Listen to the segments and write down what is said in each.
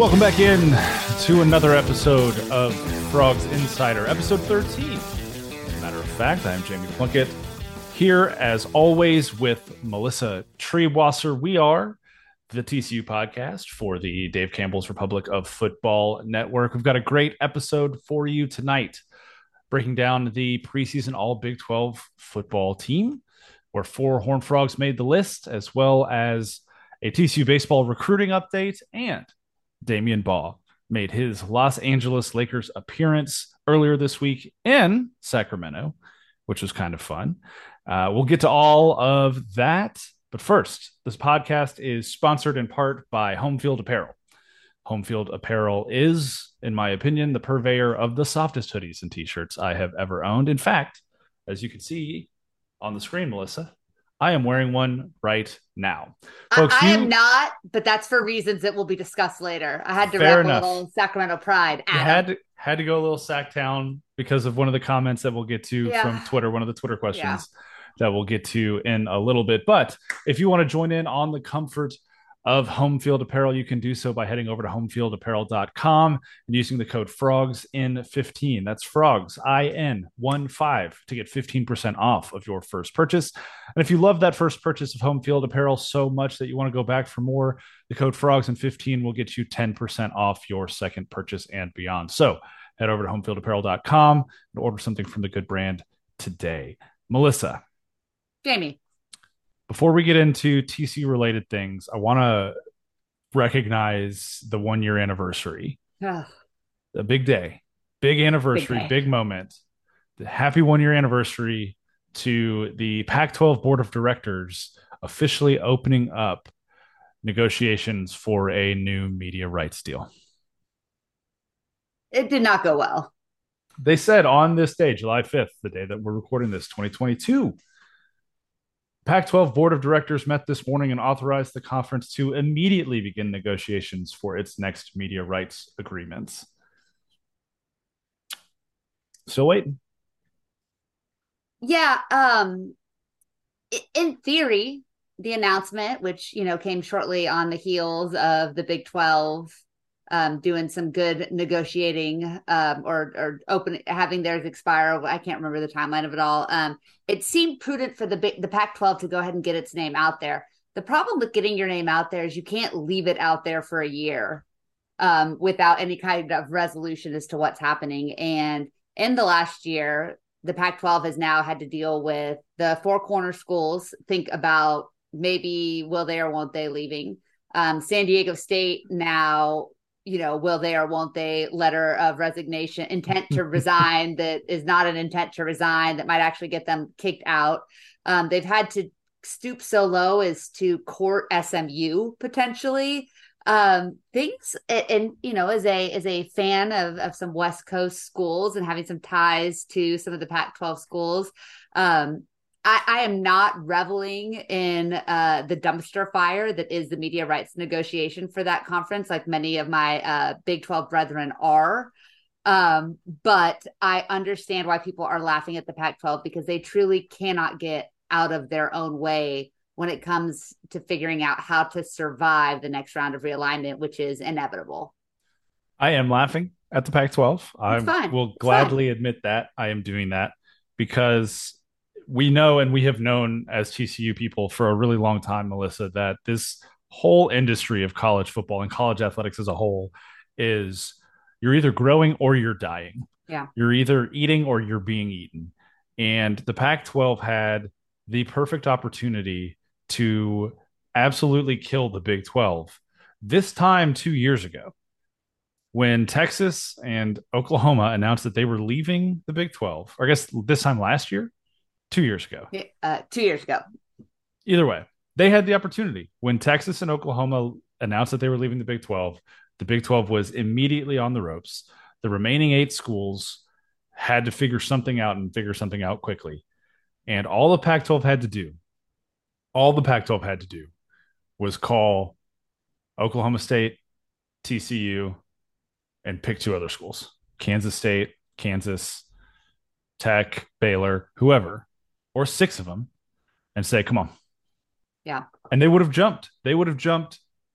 Welcome back in to another episode of Frogs Insider, episode 13. As a matter of fact, I'm Jamie Plunkett here, as always, with Melissa Treewasser. We are the TCU podcast for the Dave Campbell's Republic of Football Network. We've got a great episode for you tonight, breaking down the preseason all Big 12 football team, where four Horned Frogs made the list, as well as a TCU baseball recruiting update, and Damion Baugh made his Los Angeles Lakers appearance earlier this week in Sacramento, which was kind of fun. We'll get to all of that. But first, this podcast is sponsored in part by Homefield Apparel. Homefield Apparel is, in my opinion, the purveyor of the softest hoodies and t-shirts I have ever owned. In fact, as you can see on the screen, Melissa, I am wearing one right now. Folks, I am not, but that's for reasons that will be discussed later. I had to rep a little Sacramento pride. Had to go a little Sacktown because of one of the comments that we'll get to from Twitter, one of the Twitter questions that we'll get to in a little bit. But if you want to join in on the comfort of Homefield Apparel, you can do so by heading over to homefieldapparel.com and using the code FROGSIN15. That's frogs, IN15, to get 15% off of your first purchase. And if you love that first purchase of Homefield Apparel so much that you want to go back for more, the code FROGSIN15 will get you 10% off your second purchase and beyond. So head over to homefieldapparel.com and order something from the good brand today. Melissa. Jamie. Before we get into TCU-related things, I want to recognize the one-year anniversary. Ugh. A big day, big anniversary, big moment. The happy one-year anniversary to the Pac-12 Board of Directors officially opening up negotiations for a new media rights deal. It did not go well. They said on this day, July 5th, the day that we're recording this, 2022, Pac-12 Board of Directors met this morning and authorized the conference to immediately begin negotiations for its next media rights agreements. Still waiting. Yeah. In theory, the announcement, which, you know, came shortly on the heels of the Big 12 doing some good negotiating having theirs expire. I can't remember the timeline of it all. It seemed prudent for the Pac-12 to go ahead and get its name out there. The problem with getting your name out there is you can't leave it out there for a year without any kind of resolution as to what's happening. And in the last year, the Pac-12 has now had to deal with the four corner schools. Think about maybe will they or won't they leaving. San Diego State now, you know, will they or won't they letter of resignation, intent to resign that is not an intent to resign that might actually get them kicked out. They've had to stoop so low as to court SMU potentially. Things, and you know, as a fan of some West Coast schools and having some ties to some of the Pac-12 schools, I am not reveling in the dumpster fire that is the media rights negotiation for that conference, like many of my Big 12 brethren are. But I understand why people are laughing at the Pac-12 because they truly cannot get out of their own way when it comes to figuring out how to survive the next round of realignment, which is inevitable. I am laughing at the Pac-12. I will gladly admit that I am doing that because we know, and we have known as TCU people for a really long time, Melissa, that this whole industry of college football and college athletics as a whole is you're either growing or you're dying. Yeah. You're either eating or you're being eaten. And the Pac-12 had the perfect opportunity to absolutely kill the Big 12 this time 2 years ago when Texas and Oklahoma announced that they were leaving the Big 12, or I guess this time last year. 2 years ago. 2 years ago. Either way, they had the opportunity. When Texas and Oklahoma announced that they were leaving the Big 12, the Big 12 was immediately on the ropes. The remaining eight schools had to figure something out quickly. And all the Pac-12 had to do was call Oklahoma State, TCU, and pick two other schools, Kansas State, Kansas, Tech, Baylor, whoever, or six of them, and say, come on. Yeah. And they would have jumped.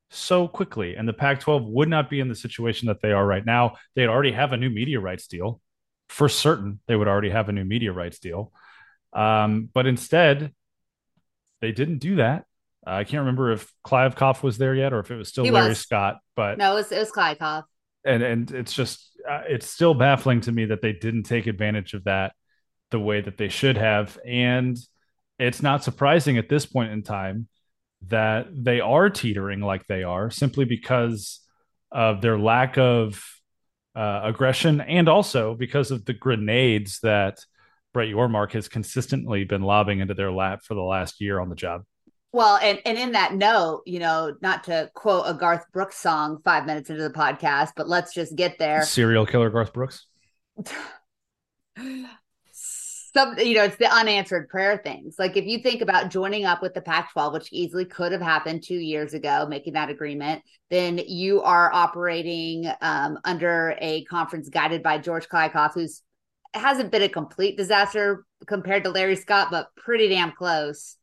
so quickly, and the Pac-12 would not be in the situation that they are right now. They'd already have a new media rights deal. For certain, they would already have a new media rights deal. But instead, they didn't do that. I can't remember if Kliavkoff was there yet or if it was still Larry Scott. But no, it was Kliavkoff. And it's just it's still baffling to me that they didn't take advantage of that the way that they should have. And it's not surprising at this point in time that they are teetering like they are, simply because of their lack of aggression, and also because of the grenades that Brett Yormark has consistently been lobbing into their lap for the last year on the job. Well, and in that note, you know, not to quote a Garth Brooks song 5 minutes into the podcast, but let's just get there. Serial killer Garth Brooks. It's the unanswered prayer things. Like if you think about joining up with the Pac-12, which easily could have happened 2 years ago, making that agreement, then you are operating under a conference guided by George Kliavkoff, who's hasn't been a complete disaster compared to Larry Scott, but pretty damn close.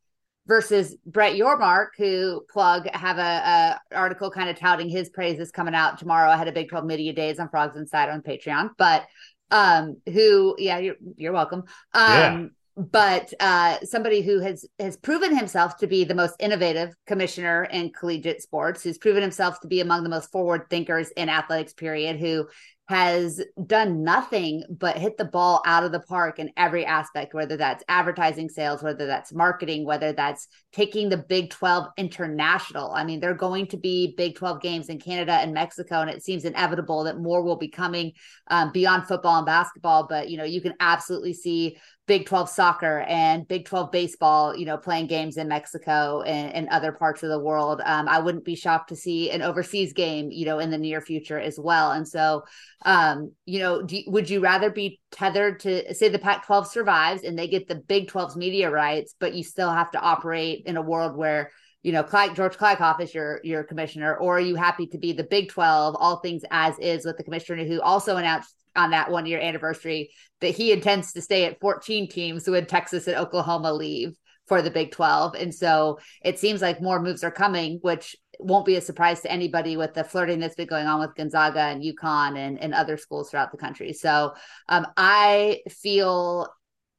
Versus Brett Yormark, who have a article kind of touting his praises coming out tomorrow. I had a Big 12 Media Days on Frogs Inside on Patreon, but you're welcome. But somebody who has proven himself to be the most innovative commissioner in collegiate sports, who's proven himself to be among the most forward thinkers in athletics, period, who has done nothing but hit the ball out of the park in every aspect, whether that's advertising sales, whether that's marketing, whether that's taking the Big 12 international. I mean, there are going to be Big 12 games in Canada and Mexico, and it seems inevitable that more will be coming beyond football and basketball. But, you know, you can absolutely see Big 12 soccer and Big 12 baseball, you know, playing games in Mexico and other parts of the world. I wouldn't be shocked to see an overseas game, you know, in the near future as well. And so, would you rather be tethered to, say, the Pac-12 survives and they get the Big 12's media rights, but you still have to operate in a world where, you know, George Kliavkoff is your commissioner, or are you happy to be the Big 12, all things as is, with the commissioner who also announced on that 1 year anniversary that he intends to stay at 14 teams when Texas and Oklahoma leave for the Big 12. And so it seems like more moves are coming, which won't be a surprise to anybody with the flirting that's been going on with Gonzaga and UConn and other schools throughout the country. So I feel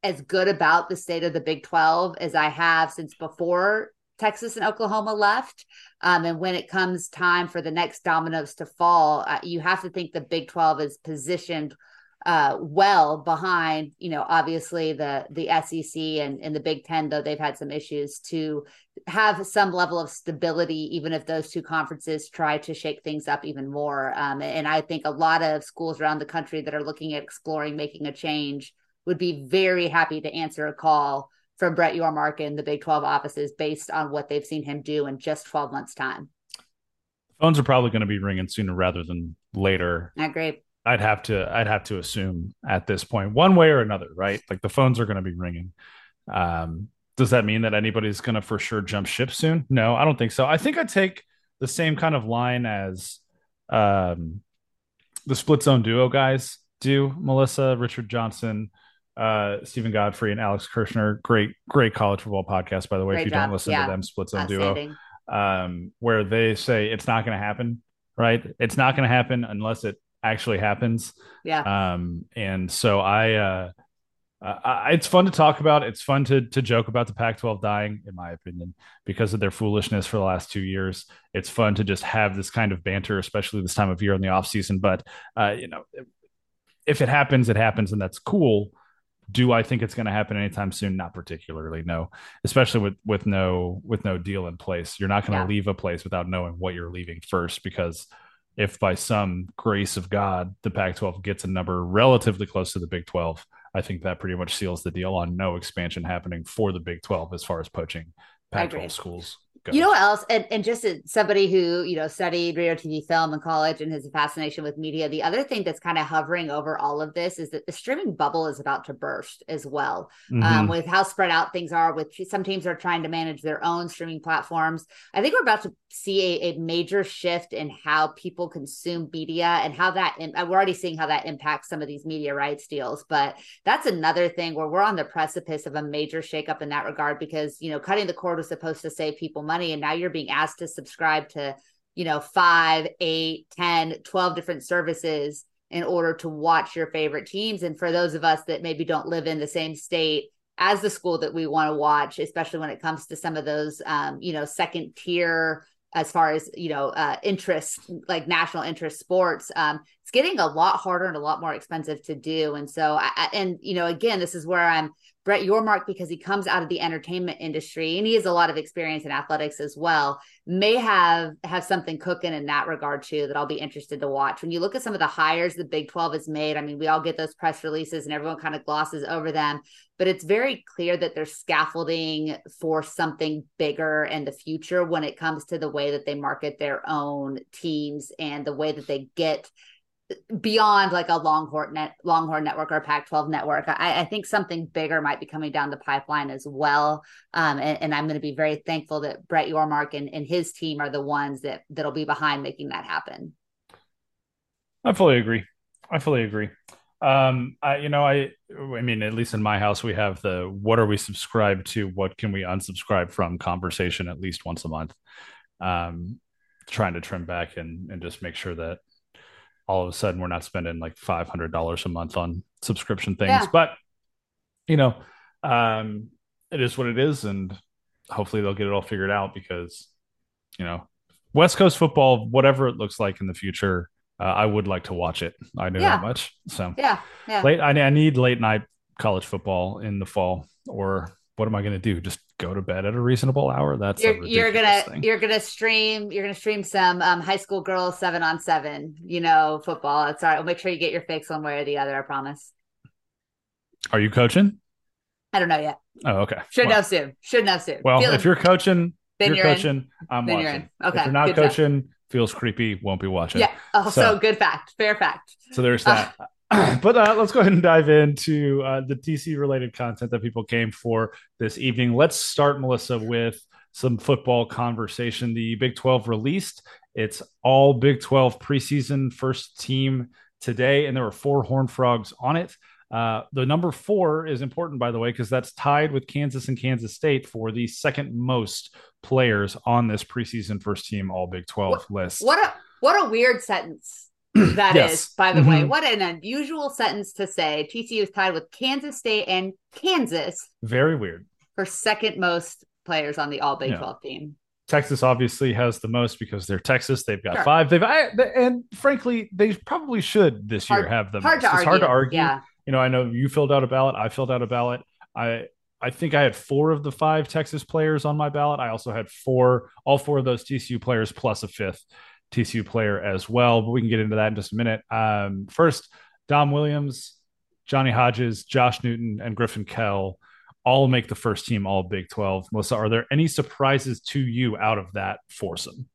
as good about the state of the Big 12 as I have since before Texas and Oklahoma left. And when it comes time for the next dominoes to fall, you have to think the Big 12 is positioned well behind, you know, obviously the SEC and the Big 10, though they've had some issues, to have some level of stability, even if those two conferences try to shake things up even more. And I think a lot of schools around the country that are looking at exploring making a change would be very happy to answer a call from Brett Yormark and the Big 12 offices based on what they've seen him do in just 12 months' time. Phones are probably going to be ringing sooner rather than later. I agree. I'd have to assume at this point, one way or another, right? Like the phones are going to be ringing. Does that mean that anybody's going to for sure jump ship soon? No, I don't think so. I think I'd take the same kind of line as the Split Zone Duo guys do. Melissa, Richard Johnson, Stephen Godfrey, and Alex Kirshner. Great college football podcast, by the way. Great if you job. Don't listen to them, Split Zone Duo, where they say it's not going to happen, right? It's not going to happen unless it actually happens. Yeah. And so I it's fun to talk about. It's fun to joke about the Pac-12 dying, in my opinion, because of their foolishness for the last 2 years. It's fun to just have this kind of banter, especially this time of year in the off season. But if it happens, it happens, and that's cool. Do I think it's going to happen anytime soon? Not particularly. No, especially with no deal in place. You're not going to leave a place without knowing what you're leaving first, because if by some grace of God, the Pac-12 gets a number relatively close to the Big 12, I think that pretty much seals the deal on no expansion happening for the Big 12 as far as poaching Pac-12 schools goes. You know what else? And just as somebody who, you know, studied radio, TV, film in college and has a fascination with media, the other thing that's kind of hovering over all of this is that the streaming bubble is about to burst as well, with how spread out things are, with some teams are trying to manage their own streaming platforms. I think we're about to see a major shift in how people consume media and how that, we're already seeing how that impacts some of these media rights deals, but that's another thing where we're on the precipice of a major shakeup in that regard, because, you know, cutting the cord was supposed to save people money, and now you're being asked to subscribe to you know, 5, 8, 10, 12 different services in order to watch your favorite teams. And for those of us that maybe don't live in the same state as the school that we want to watch, especially when it comes to some of those, you know, second tier, as far as, you know, interest, like national interest sports, it's getting a lot harder and a lot more expensive to do. And so, and, you know, again, this is where I'm Brett Yormark, because he comes out of the entertainment industry and he has a lot of experience in athletics as well, may have something cooking in that regard too, that I'll be interested to watch. When you look at some of the hires the Big 12 has made, I mean, we all get those press releases and everyone kind of glosses over them, but it's very clear that they're scaffolding for something bigger in the future when it comes to the way that they market their own teams and the way that they get beyond like a Longhorn network or Pac-12 network. I think something bigger might be coming down the pipeline as well. And I'm going to be very thankful that Brett Yormark and his team are the ones that'll be behind making that happen. I fully agree. I mean, at least in my house, we have the, what are we subscribed to? What can we unsubscribe from conversation at least once a month, trying to trim back and just make sure that all of a sudden we're not spending like $500 a month on subscription things, yeah. But you know, it is what it is. And hopefully they'll get it all figured out because, you know, West Coast football, whatever it looks like in the future, I would like to watch it. I know that much. So yeah. I need late night college football in the fall, or what am I going to do? Just go to bed at a reasonable hour. That's you're gonna stream some high school girls 7-on-7, you know, football. It's all right. We'll make sure you get your fix one way or the other. I promise. Are you coaching? I don't know yet. Oh, okay. Should know soon. Well, if you're coaching, I'm watching. You're in. Okay. If you're not coaching, feels creepy. Won't be watching. Yeah. Oh, so good fact. Fair fact. So there's that. But let's go ahead and dive into the TC related content that people came for this evening. Let's start, Melissa, with some football conversation. The Big 12 released its all Big 12 preseason first team today, and there were 4 Horned Frogs on it. The number 4 is important, by the way, because that's tied with Kansas and Kansas State for the second most players on this preseason first team all Big 12 list. What a weird sentence. That is, by the way, what an unusual sentence to say. TCU is tied with Kansas State and Kansas. Very weird. For second most players on the all Big 12 team. Texas obviously has the most because they're Texas. They've got 5. And frankly, they probably should this year have them. It's hard to argue. Yeah. You know, I know you filled out a ballot. I filled out a ballot. I think I had 4 of the 5 Texas players on my ballot. I also had all four of those TCU players plus a 5th TCU player as well, but we can get into that in just a minute. First, Dom Williams, Johnny Hodges, Josh Newton, and Griffin Kell all make the first team all Big 12. Melissa, are there any surprises to you out of that foursome?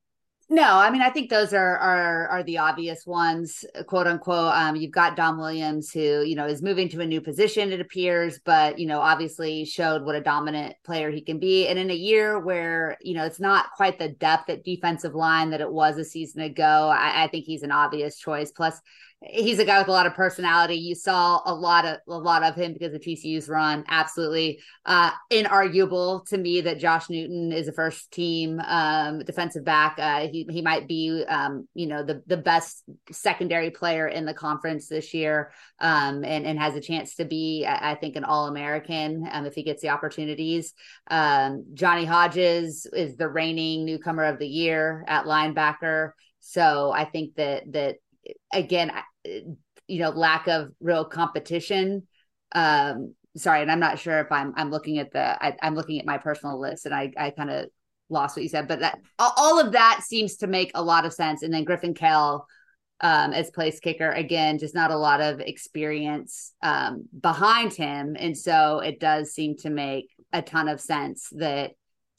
No, I mean, I think those are the obvious ones, quote unquote. You've got Dom Williams, who, you know, is moving to a new position, it appears, but, you know, obviously showed what a dominant player he can be. And in a year where, you know, it's not quite the depth at defensive line that it was a season ago, I think he's an obvious choice. Plus, he's a guy with a lot of personality. You saw a lot of him because of TCU's run. Absolutely inarguable to me that Josh Newton is a first team defensive back. He might be you know, the best secondary player in the conference this year, and has a chance to be, I think, an All-American if he gets the opportunities. Johnny Hodges is the reigning newcomer of the year at linebacker. So I think that. Again, you know, lack of real competition. And I'm not sure if I'm looking at I'm looking at my personal list, and I kind of lost what you said, but that all of that seems to make a lot of sense. And then Griffin Kell as place kicker, again, just not a lot of experience behind him, and so it does seem to make a ton of sense that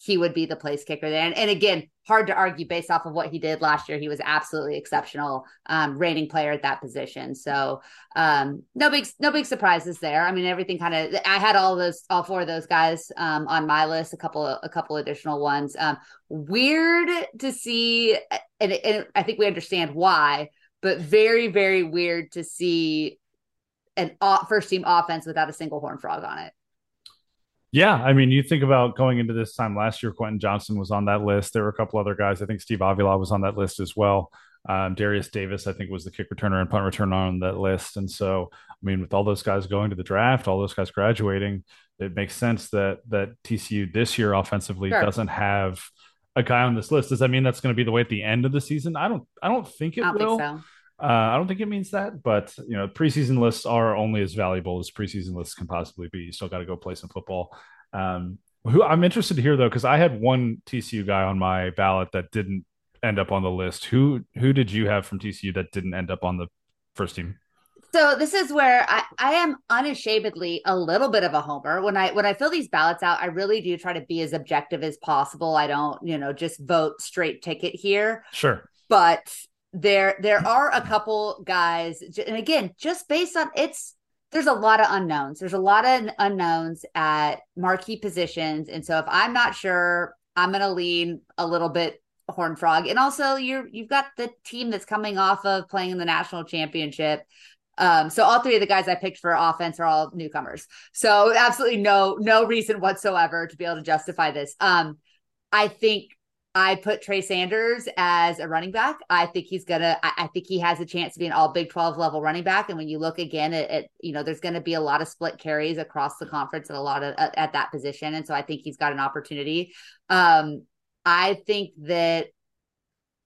he would be the place kicker there. And again, hard to argue based off of what he did last year. He was absolutely exceptional, reigning player at that position. So no big surprises there. I mean, everything kind of, I had all 4 of those guys on my list, a couple additional ones. Weird to see. And I think we understand why, but very, very weird to see an first team offense without a single Horned Frog on it. Yeah, I mean, you think about going into this time last year, Quentin Johnson was on that list. There were a couple other guys. I think Steve Avila was on that list as well. Darius Davis, I think, was the kick returner and punt returner on that list. And so, I mean, with all those guys going to the draft, all those guys graduating, it makes sense that TCU this year offensively doesn't have a guy on this list. Does that mean that's going to be the way at the end of the season? I don't think so. I don't think it means that, but you know, preseason lists are only as valuable as preseason lists can possibly be. You still got to go play some football. Who I'm interested to hear though, because I had one TCU guy on my ballot that didn't end up on the list. Who did you have from TCU that didn't end up on the first team? So this is where I am unashamedly a little bit of a homer. When I fill these ballots out, I really do try to be as objective as possible. I don't, just vote straight ticket here. Sure. But there are a couple guys. And again, just based on there's a lot of unknowns. There's a lot of unknowns at marquee positions. And so if I'm not sure, I'm going to lean a little bit Horn Frog. And also you've got the team that's coming off of playing in the national championship. So all three of the guys I picked for offense are all newcomers. So absolutely no reason whatsoever to be able to justify this. I think I put Trey Sanders as a running back. I think he has a chance to be an all Big 12 level running back. And when you look again at there's going to be a lot of split carries across the conference and a lot of at that position. And so I think he's got an opportunity. I think that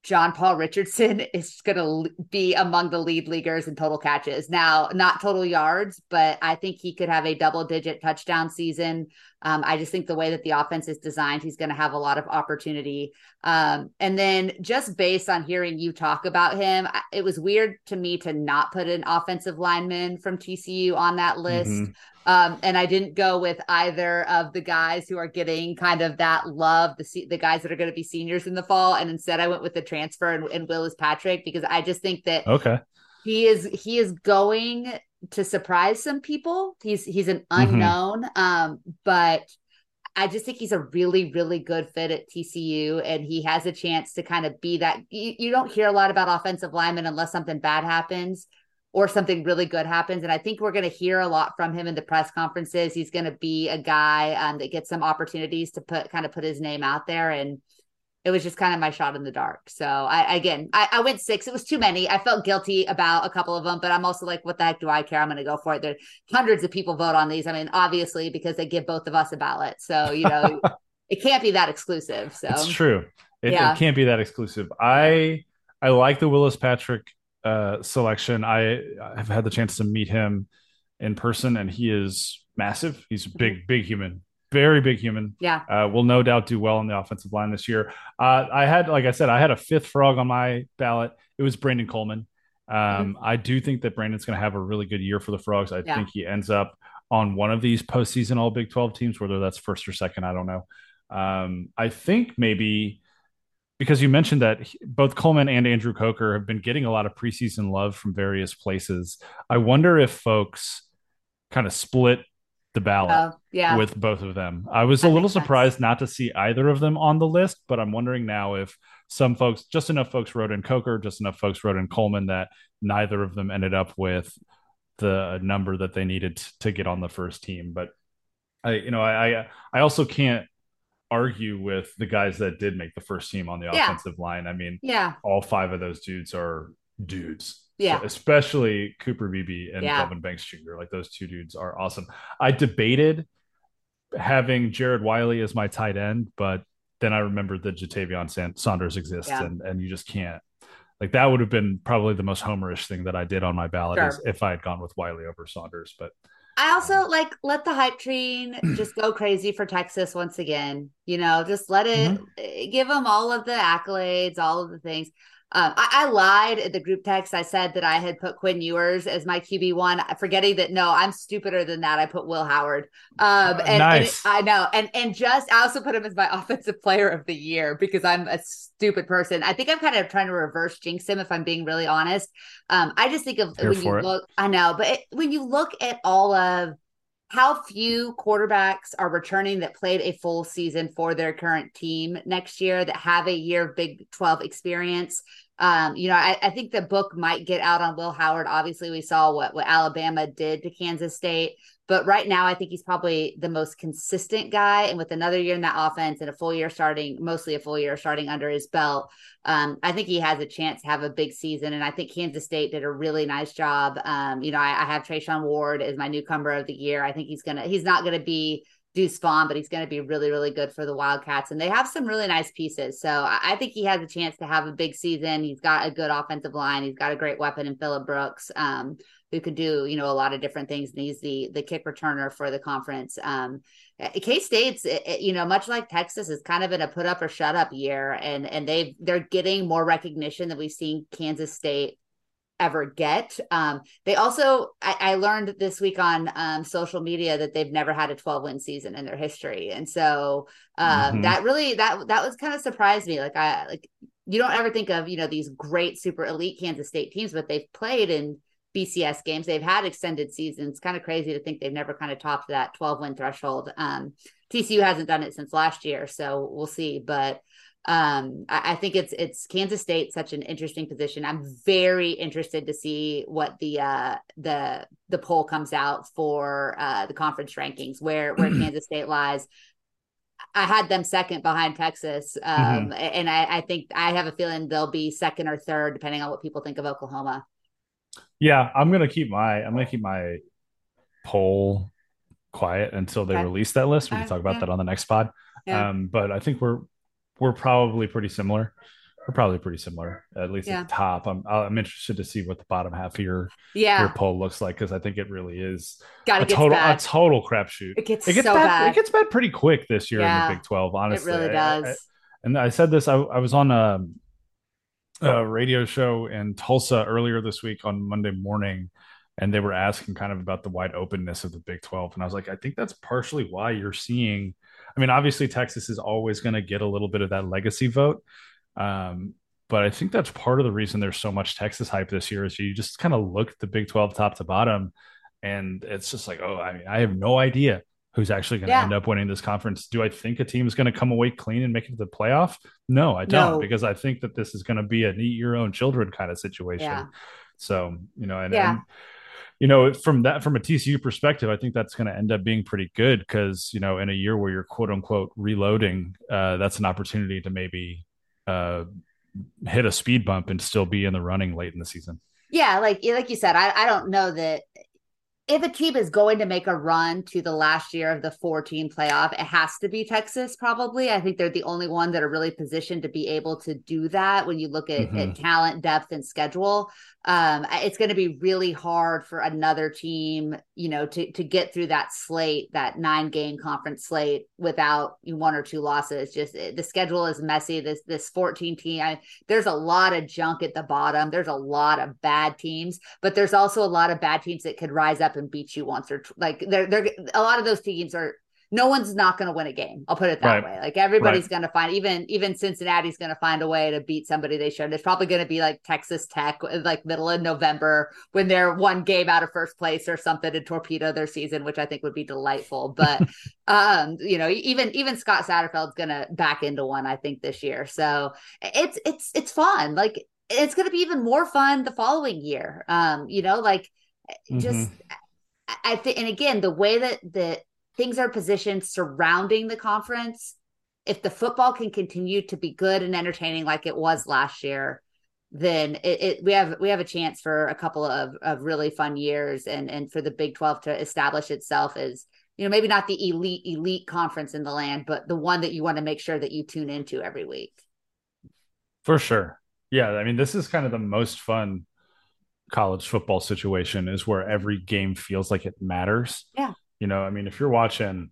John Paul Richardson is going to be among the lead leaguers in total catches. Now, not total yards, but I think he could have a double-digit touchdown season. I just think the way that the offense is designed, he's going to have a lot of opportunity. And then just based on hearing you talk about him, it was weird to me to not put an offensive lineman from TCU on that list. Mm-hmm. And I didn't go with either of the guys who are getting kind of that love, the guys that are going to be seniors in the fall. And instead I went with the transfer and Willis Patrick, because I just think that he is going to surprise some people. He's an unknown, but I just think he's a really, really good fit at TCU, and he has a chance to kind of be that. You don't hear a lot about offensive linemen unless something bad happens or something really good happens. And I think we're going to hear a lot from him in the press conferences. He's going to be a guy that gets some opportunities to put his name out there. And it was just kind of my shot in the dark. So I went six. It was too many. I felt guilty about a couple of them, but I'm also like, what the heck do I care? I'm going to go for it. There hundreds of people vote on these. I mean, obviously, because they give both of us a ballot. So, it can't be that exclusive. So it's true. It can't be that exclusive. I like the Willis Patrick selection. I have had the chance to meet him in person, and he is massive. He's a big human, very big human. Yeah. Will no doubt do well on the offensive line this year. I had a fifth frog on my ballot. It was Brandon Coleman. I do think that Brandon's going to have a really good year for the Frogs. I think he ends up on one of these postseason all Big 12 teams, whether that's first or second, I don't know. I think maybe, because you mentioned that both Coleman and Andrew Coker have been getting a lot of preseason love from various places. I wonder if folks kind of split the ballot with both of them. I was a little surprised not to see either of them on the list, but I'm wondering now if some folks, just enough folks wrote in Coker, just enough folks wrote in Coleman that neither of them ended up with the number that they needed to get on the first team. But I also can't argue with the guys that did make the first team on the offensive line. I mean, all five of those dudes are dudes. Yeah. So especially Cooper Beebe and Kelvin Banks Jr. Like, those two dudes are awesome. I debated having Jared Wiley as my tight end, but then I remembered that Jatavion Saunders exists and you just can't. Like, that would have been probably the most homerish thing that I did on my ballot is if I had gone with Wiley over Saunders, but I also let the hype train just go crazy for Texas once again. Just let it give them all of the accolades, all of the things. I lied at the group text. I said that I had put Quinn Ewers as my QB1, forgetting that, no, I'm stupider than that. I put Will Howard. And I know. And I also put him as my offensive player of the year because I'm a stupid person. I think I'm kind of trying to reverse jinx him if I'm being really honest. I just think of when you look at all of how few quarterbacks are returning that played a full season for their current team next year that have a year of Big 12 experience. I think the book might get out on Will Howard. Obviously, we saw what Alabama did to Kansas State. But right now, I think he's probably the most consistent guy. And with another year in that offense and a full year starting, mostly a full year starting under his belt, I think he has a chance to have a big season. And I think Kansas State did a really nice job. I have Trayshawn Ward as my newcomer of the year. I think he's not going to be Deuce Vaughn, but he's going to be really, really good for the Wildcats. And they have some really nice pieces. So I think he has a chance to have a big season. He's got a good offensive line. He's got a great weapon in Phillip Brooks, who could do, a lot of different things. And he's the kick returner for the conference. K-State's, much like Texas, is kind of in a put up or shut up year. And they're getting more recognition than we've seen Kansas State ever get. They also, I learned this week on social media that they've never had a 12-win season in their history. And so that was kind of surprised me. Like you don't ever think of, these great super elite Kansas State teams, but they've played in BCS games. They've had extended seasons. Kind of crazy to think they've never kind of topped that 12-win threshold. TCU hasn't done it since last year, so we'll see. But I think it's Kansas State, such an interesting position. I'm very interested to see what the poll comes out for the conference rankings, where Kansas State lies. I had them second behind Texas. And I think I have a feeling they'll be second or third, depending on what people think of Oklahoma. Yeah, I'm gonna keep my poll quiet until they release that list. We can talk about that on the next pod. Yeah. But I think we're probably pretty similar. At least at the top. I'm interested to see what the bottom half of your poll looks like, because I think it really is a total crapshoot. It gets bad. It gets bad pretty quick this year in the Big 12. Honestly, it really does. I said this. I was on a radio show in Tulsa earlier this week on Monday morning, and they were asking kind of about the wide openness of the Big 12. And I was like, I think that's partially why you're seeing. I mean, obviously Texas is always going to get a little bit of that legacy vote, but I think that's part of the reason there's so much Texas hype this year. Is you just kind of look at the Big 12 top to bottom, and it's just like, oh, I mean, I have no idea who's actually going to end up winning this conference. Do I think a team is going to come away clean and make it to the playoff? No, I don't, because I think that this is going to be an eat your own children kind of situation. Yeah. So, from a TCU perspective, I think that's going to end up being pretty good, because, in a year where you're quote unquote reloading, that's an opportunity to maybe hit a speed bump and still be in the running late in the season. Yeah. Like you said, I don't know that. If a team is going to make a run to the last year of the 4-team playoff, it has to be Texas, probably. I think they're the only one that are really positioned to be able to do that when you look at talent, depth, and schedule. It's going to be really hard for another team, to get through that slate, that 9-game conference slate, without one or two losses. Just the schedule is messy. This 14 team, there's a lot of junk at the bottom. There's a lot of bad teams, but there's also a lot of bad teams that could rise up and beat you once or they're a lot of those teams are. No one's not going to win a game. I'll put it that way. Like everybody's going to find, even Cincinnati's going to find a way to beat somebody they shouldn't. It's probably going to be like Texas Tech, like middle of November, when they're one game out of first place or something, to torpedo their season, which I think would be delightful. But, even Scott Satterfield's going to back into one, I think, this year. So it's fun. Like it's going to be even more fun the following year. I think, and again, the way that things are positioned surrounding the conference, if the football can continue to be good and entertaining like it was last year, then we have a chance for a couple of really fun years and for the Big 12 to establish itself as, maybe not the elite conference in the land, but the one that you want to make sure that you tune into every week. For sure. Yeah. I mean, this is kind of the most fun college football situation, is where every game feels like it matters. Yeah. If you're watching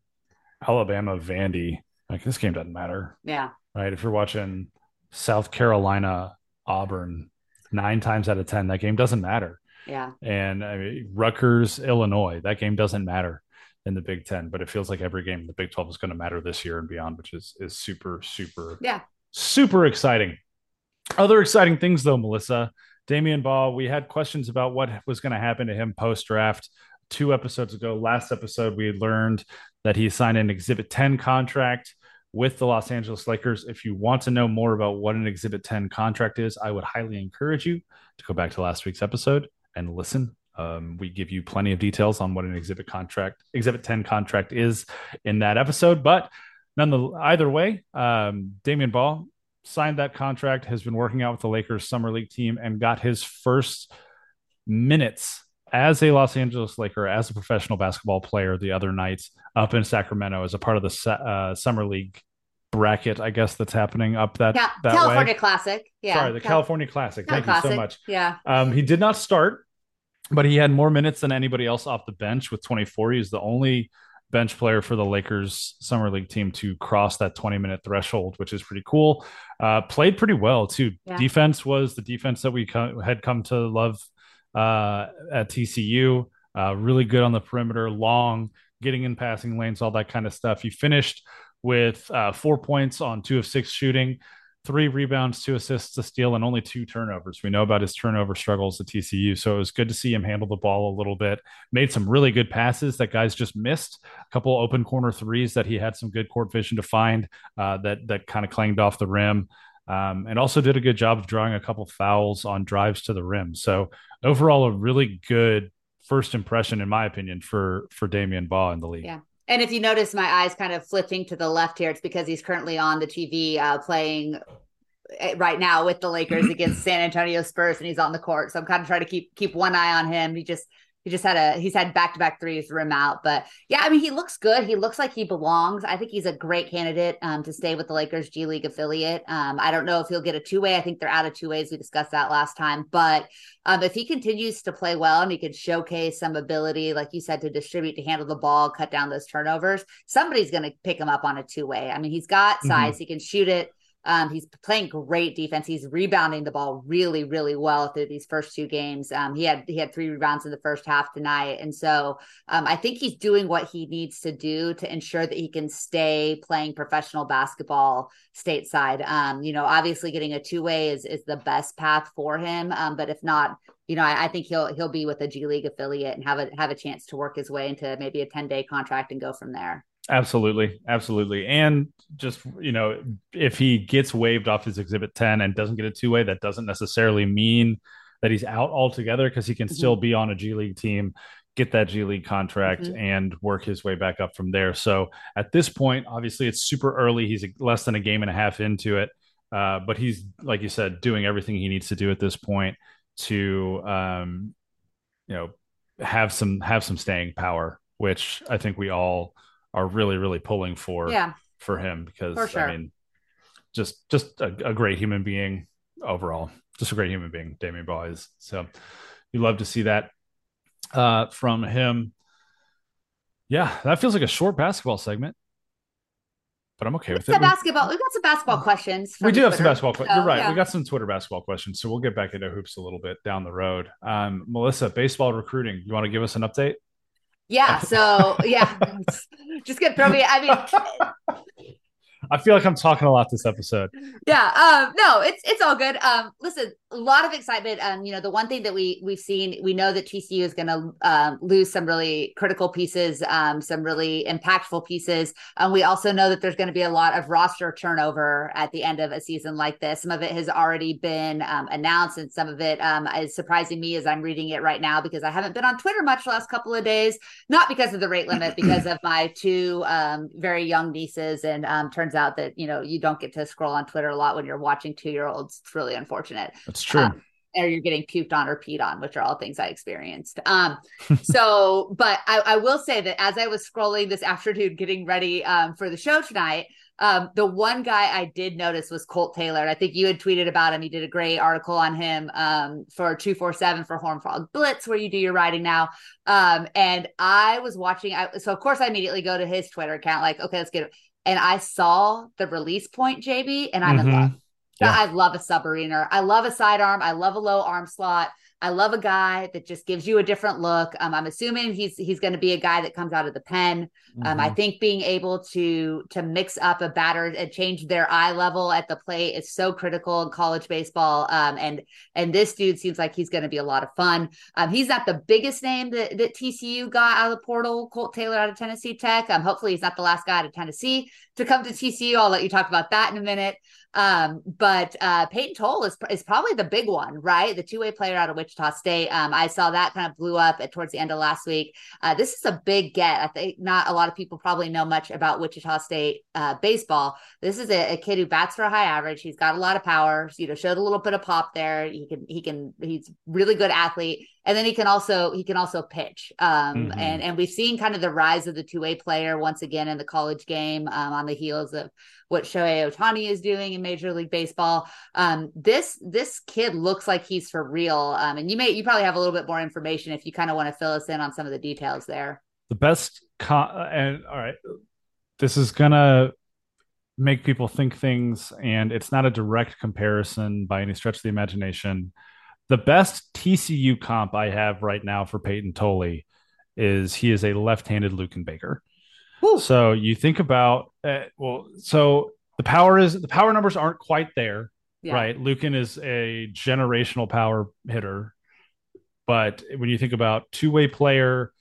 Alabama Vandy, like this game doesn't matter. Yeah. Right. If you're watching South Carolina Auburn, 9 times out of 10, that game doesn't matter. Yeah. And Rutgers, Illinois, that game doesn't matter in the Big 10, but it feels like every game in the Big 12 is going to matter this year and beyond, which is super, super, super exciting. Other exciting things though, Melissa, Damion Baugh, we had questions about what was going to happen to him post-draft. 2 episodes ago, last episode, we learned that he signed an Exhibit 10 contract with the Los Angeles Lakers. If you want to know more about what an Exhibit 10 contract is, I would highly encourage you to go back to last week's episode and listen We give you plenty of details on what an Exhibit 10 contract is in that episode. But either way, Damion Baugh signed that contract, has been working out with the Lakers summer league team, and got his first minutes as a Los Angeles Laker, as a professional basketball player the other night up in Sacramento as a part of the summer league bracket, I guess, that's happening up that California way. Classic. Yeah. Sorry, the California Classic. Thank you so much. Yeah. He did not start, but he had more minutes than anybody else off the bench with 24. He's the only bench player for the Lakers summer league team to cross that 20-minute threshold, which is pretty cool. Played pretty well too. Yeah. Defense was the defense that we had come to love at TCU. Really good on the perimeter, long, getting in passing lanes, all that kind of stuff. He finished with 4 points on 2 of 6 shooting, 3 rebounds, 2 assists, a steal, and only 2 turnovers. We know about his turnover struggles at TCU, so it was good to see him handle the ball a little bit. Made some really good passes that guys just missed. A couple open corner threes that he had some good court vision to find that kind of clanged off the rim. And also did a good job of drawing a couple fouls on drives to the rim. So overall, a really good first impression, in my opinion, for Damion Baugh in the league. Yeah. And if you notice my eyes kind of flipping to the left here, it's because he's currently on the TV playing right now with the Lakers against San Antonio Spurs, and he's on the court. So I'm kind of trying to keep one eye on him. He just he's had back-to-back threes rim out, but yeah, I mean, he looks good. He looks like he belongs. I think he's a great candidate to stay with the Lakers G League affiliate. I don't know if he'll get a two-way. I think they're out of two ways. We discussed that last time, but if he continues to play well and he can showcase some ability, like you said, to distribute, to handle the ball, cut down those turnovers, somebody's going to pick him up on a two-way. I mean, he's got size. Mm-hmm. He can shoot it. He's playing great defense. He's rebounding the ball really, really well through these first 2 games. He had 3 rebounds in the first half tonight. And so I think he's doing what he needs to do to ensure that he can stay playing professional basketball stateside. Obviously getting a two-way is the best path for him. But if not, I think he'll be with a G League affiliate and have a chance to work his way into maybe a 10-day contract and go from there. Absolutely. And just, if he gets waived off his Exhibit 10 and doesn't get a two-way, that doesn't necessarily mean that he's out altogether, because he can still be on a G League team, get that G League contract and work his way back up from there. So at this point, obviously it's super early. He's less than a game and a half into it. But he's, like you said, doing everything he needs to do at this point to, have some staying power, which I think we all are really, really pulling for him, because for sure. I mean, just a great human being overall, Damion Baugh is. So you love to see that from him. Yeah. That feels like a short basketball segment, but I'm okay with it. We've got some basketball questions. We do have some basketball questions. You're right. Yeah. We got some Twitter basketball questions. So we'll get back into hoops a little bit down the road. Melissa, baseball recruiting. You want to give us an update? Yeah. So yeah, just gonna throw me. I mean, I feel like I'm talking a lot this episode. Yeah. No, it's all good. Listen, a lot of excitement. The one thing that we've seen, we know that TCU is going to lose some really critical pieces, some really impactful pieces. We also know that there's going to be a lot of roster turnover at the end of a season like this. Some of it has already been announced, and some of it is surprising me as I'm reading it right now, because I haven't been on Twitter much the last couple of days, not because of the rate limit, because of my 2 very young nieces. And turns out that, you don't get to scroll on Twitter a lot when you're watching 2-year-olds. It's really unfortunate. That's true. Or you're getting puked on or peed on, which are all things I experienced. But I will say that as I was scrolling this afternoon, getting ready for the show tonight, the one guy I did notice was Colt Taylor. And I think you had tweeted about him. You did a great article on him for 247 for Horned Frog Blitz, where you do your writing now. And I was watching. So, of course, I immediately go to his Twitter account, like, okay, let's get it. And I saw the release point, JB, and I'm in love. Yeah. I love a sub-arena. I love a sidearm. I love a low arm slot. I love a guy that just gives you a different look. I'm assuming he's going to be a guy that comes out of the pen. I think being able to mix up a batter and change their eye level at the plate is so critical in college baseball. And this dude seems like he's going to be a lot of fun. He's not the biggest name that TCU got out of the portal, Colt Taylor out of Tennessee Tech. Hopefully he's not the last guy out of Tennessee to come to TCU. I'll let you talk about that in a minute. But Peyton Tolley is probably the big one, right? The two-way player out of Wichita Wichita State. I saw that kind of blew up towards the end of last week. This is a big get. I think not a lot of people probably know much about Wichita State baseball. This is a kid who bats for a high average. He's got a lot of power. So, you know, showed a little bit of pop there. He's a really good athlete. And then he can also pitch. And we've seen kind of the rise of the two-way player once again in the college game on the heels of what Shohei Ohtani is doing in Major League Baseball. This kid looks like he's for real. And you probably have a little bit more information if you kind of want to fill us in on some of the details there. The best all right, this is going to make people think things, and it's not a direct comparison by any stretch of the imagination. The best TCU comp I have right now for Peyton Tolley is a left-handed Lukenbaker. Ooh. So you think about so the power numbers aren't quite there, yeah. Right? Luken is a generational power hitter, but when you think about two-way player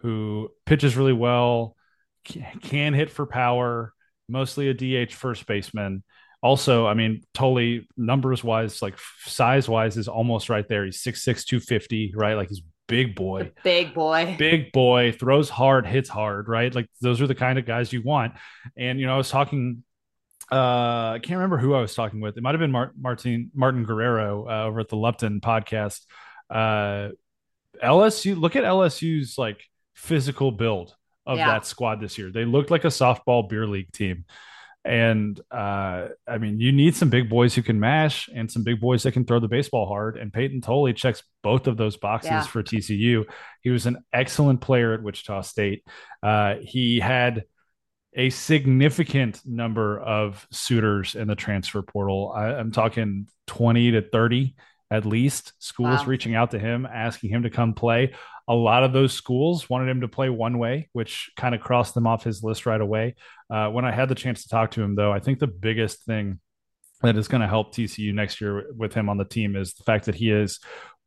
who pitches really well, can hit for power, mostly a DH first baseman. Also, I mean, Tolley numbers-wise, like size-wise, is almost right there. He's 6'6", 250, right? Like, he's big boy. The big boy. Big boy, throws hard, hits hard, right? Like, those are the kind of guys you want. And, you know, I was talking I can't remember who I was talking with. It might have been Martin Guerrero over at the Lupton podcast. LSU, look at LSU's, like, physical build of that squad this year. They looked like a softball beer league team. And I mean, you need some big boys who can mash and some big boys that can throw the baseball hard. And Peyton Tolley checks both of those boxes for TCU. He was an excellent player at Wichita State. He had a significant number of suitors in the transfer portal. I'm talking 20 to 30 at least schools reaching out to him, asking him to come play. A lot of those schools wanted him to play one way, which kind of crossed them off his list right away. When I had the chance to talk to him, though, I think the biggest thing that is going to help TCU next year with him on the team is the fact that he is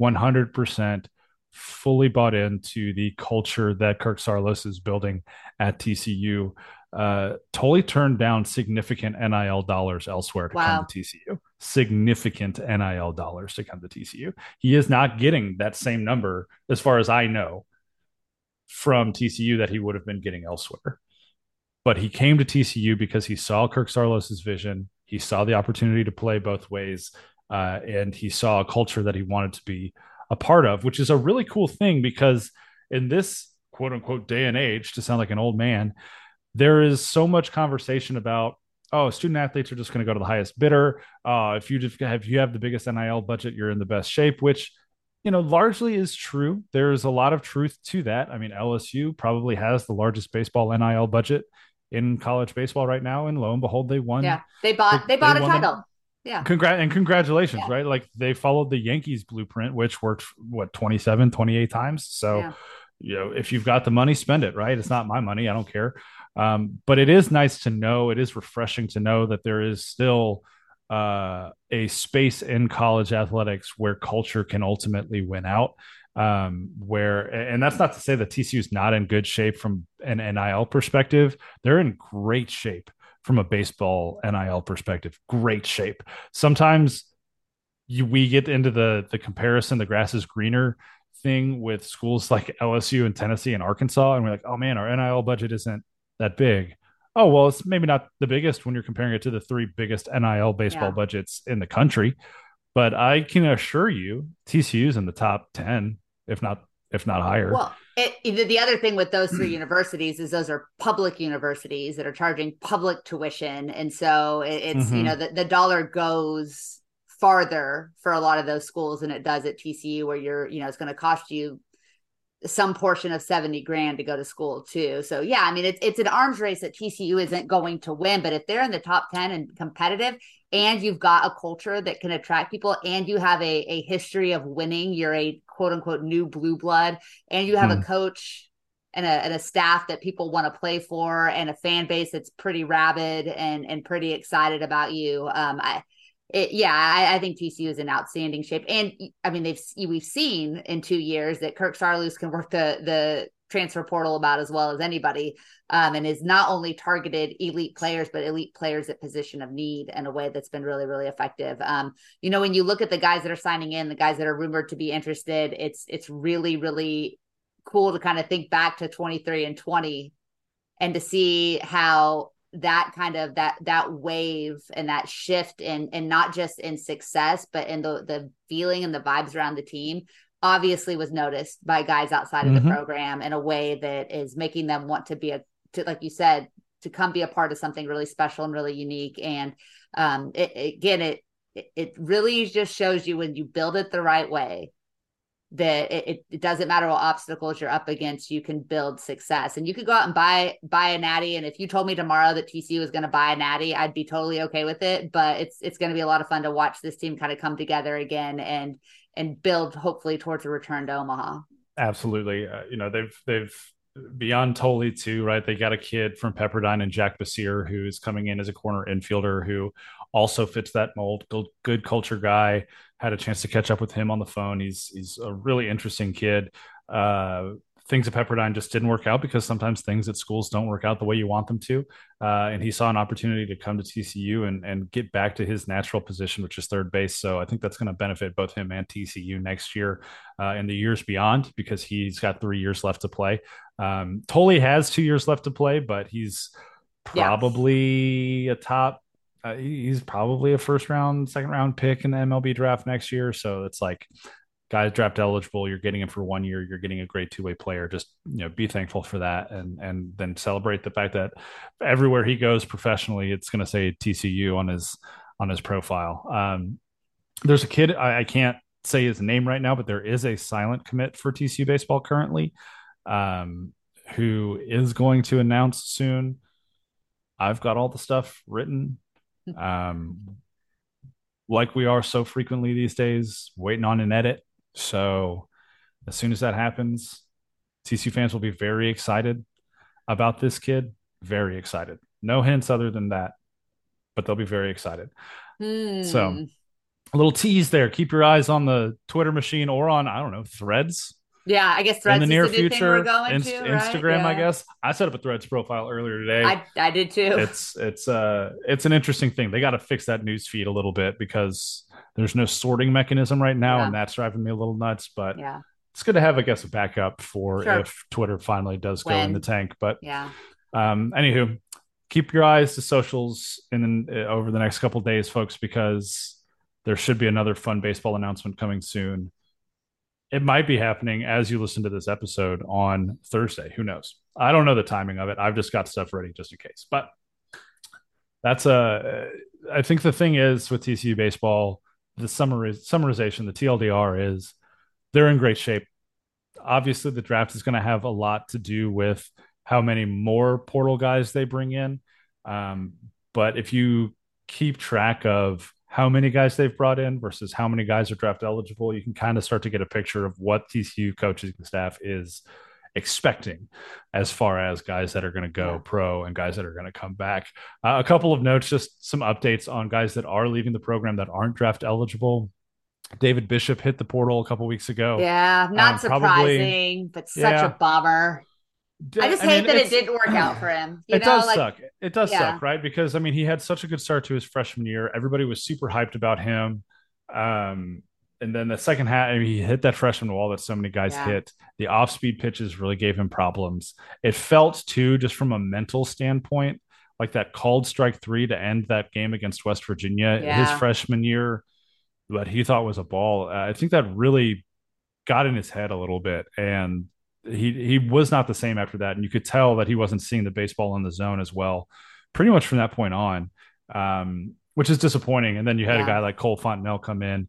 100% fully bought into the culture that Kirk Saarloos is building at TCU. Tolley turned down significant NIL dollars elsewhere to come to TCU. Significant NIL dollars to come to TCU. He is not getting that same number, as far as I know, from TCU that he would have been getting elsewhere. But he came to TCU because he saw Kirk Saarloos' vision. He saw the opportunity to play both ways, and he saw a culture that he wanted to be a part of, which is a really cool thing because in this quote-unquote day and age, to sound like an old man, there is so much conversation about, student athletes are just going to go to the highest bidder. If you have the biggest NIL budget, you're in the best shape, which, you know, largely is true. There's a lot of truth to that. I mean, LSU probably has the largest baseball NIL budget in college baseball right now, and lo and behold, they won. Yeah, they bought a title. Yeah. Congratulations, right? Like, they followed the Yankees blueprint, which worked 27, 28 times. So, you know, if you've got the money, spend it, right? It's not my money. I don't care. But it is nice to know. It is refreshing to know that there is still a space in college athletics where culture can ultimately win out. And that's not to say that TCU is not in good shape from an NIL perspective. They're in great shape from a baseball NIL perspective. Great shape. Sometimes we get into the comparison, the grass is greener thing with schools like LSU and Tennessee and Arkansas. And we're like, oh man, our NIL budget isn't that big. Oh, well, it's maybe not the biggest when you're comparing it to the three biggest NIL baseball budgets in the country. But I can assure you TCU's in the top 10, if not higher. Well, the other thing with those three universities is those are public universities that are charging public tuition. And so it's, you know, the dollar goes farther for a lot of those schools than it does at TCU, where you're, you know, it's going to cost you some portion of $70,000 to go to school too. So yeah, I mean, it's an arms race that TCU isn't going to win, but if they're in the top 10 and competitive, and you've got a culture that can attract people, and you have a history of winning, you're a quote unquote new blue blood, and you have a coach and a staff that people want to play for, and a fan base that's pretty rabid and pretty excited about you. I think TCU is in outstanding shape, and I mean we've seen in 2 years that Kirk Saarloos can work the transfer portal about as well as anybody, and is not only targeted elite players, but elite players at position of need in a way that's been really, really effective. You know, when you look at the guys that are signing in, the guys that are rumored to be interested, it's really, really cool to kind of think back to 23 and 20 and to see how that kind of that wave and that shift and not just in success, but in the feeling and the vibes around the team obviously was noticed by guys outside of the program in a way that is making them want to be like you said, to come be a part of something really special and really unique. And it really just shows you, when you build it the right way, that it doesn't matter what obstacles you're up against, you can build success. And you could go out and buy a natty. And if you told me tomorrow that TCU was going to buy a natty, I'd be totally okay with it. But it's going to be a lot of fun to watch this team kind of come together again and build, hopefully, towards a return to Omaha. Absolutely. You know, they've beyond Tolley too, right? They got a kid from Pepperdine and Jack Basir, who is coming in as a corner infielder who also fits that mold. Good culture guy. Had a chance to catch up with him on the phone. He's a really interesting kid. Things at Pepperdine just didn't work out because sometimes things at schools don't work out the way you want them to. And he saw an opportunity to come to TCU and get back to his natural position, which is third base. So I think that's going to benefit both him and TCU next year and the years beyond, because he's got 3 years left to play. Tolley has 2 years left to play, but he's probably a top. He's probably a first round, second round pick in the MLB draft next year. So it's like, guys draft eligible, you're getting him for 1 year, you're getting a great two-way player. Just, you know, be thankful for that and then celebrate the fact that everywhere he goes professionally, it's going to say TCU on his profile. There's a kid, I can't say his name right now, but there is a silent commit for TCU baseball currently, who is going to announce soon. I've got all the stuff written. Like we are so frequently these days, waiting on an edit. So as soon as that happens, TCU fans will be very excited about this kid. Very excited. No hints other than that, but they'll be very excited. So a little tease there. Keep your eyes on the Twitter machine or on, I don't know, Threads. Yeah, I guess Threads in the near future. Instagram, yeah. I guess. I set up a Threads profile earlier today. I did too. It's an interesting thing. They got to fix that news feed a little bit because there's no sorting mechanism right now, and that's driving me a little nuts. But it's good to have, I guess, a backup for if Twitter finally does go in the tank. But anywho, keep your eyes to socials over the next couple of days, folks, because there should be another fun baseball announcement coming soon. It might be happening as you listen to this episode on Thursday. Who knows? I don't know the timing of it. I've just got stuff ready just in case. But that's I think the thing is with TCU baseball, the summarization, the TLDR is they're in great shape. Obviously, the draft is going to have a lot to do with how many more portal guys they bring in. But if you keep track of how many guys they've brought in versus how many guys are draft eligible, you can kind of start to get a picture of what TCU coaching staff is expecting as far as guys that are going to go pro and guys that are going to come back. A couple of notes, just some updates on guys that are leaving the program that aren't draft eligible. David Bishop hit the portal a couple weeks ago. Yeah, not surprising, but such a bummer. I just hate that it didn't work out for him. It does suck. It does suck, right? Because, I mean, he had such a good start to his freshman year. Everybody was super hyped about him. And then the second half, I mean, he hit that freshman wall that so many guys hit. The off-speed pitches really gave him problems. It felt, too, just from a mental standpoint, like that called strike three to end that game against West Virginia his freshman year, what he thought was a ball. I think that really got in his head a little bit. And he was not the same after that. And you could tell that he wasn't seeing the baseball in the zone as well, pretty much from that point on, which is disappointing. And then you had a guy like Cole Fontenelle come in,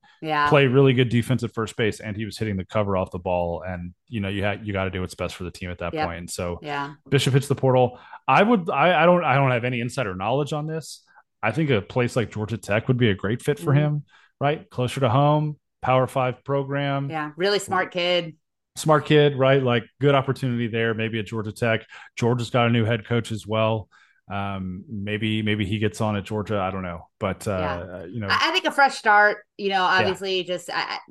play really good defense at first base, and he was hitting the cover off the ball. And, you know, you got to do what's best for the team at that point. And so Bishop hits the portal. I don't have any insider knowledge on this. I think a place like Georgia Tech would be a great fit for him, right? Closer to home, Power 5 program. Yeah. Really smart kid. Smart kid, right? Like, good opportunity there. Maybe at Georgia Tech. Georgia's got a new head coach as well. Maybe he gets on at Georgia. I don't know, but, you know, I think a fresh start, you know, obviously just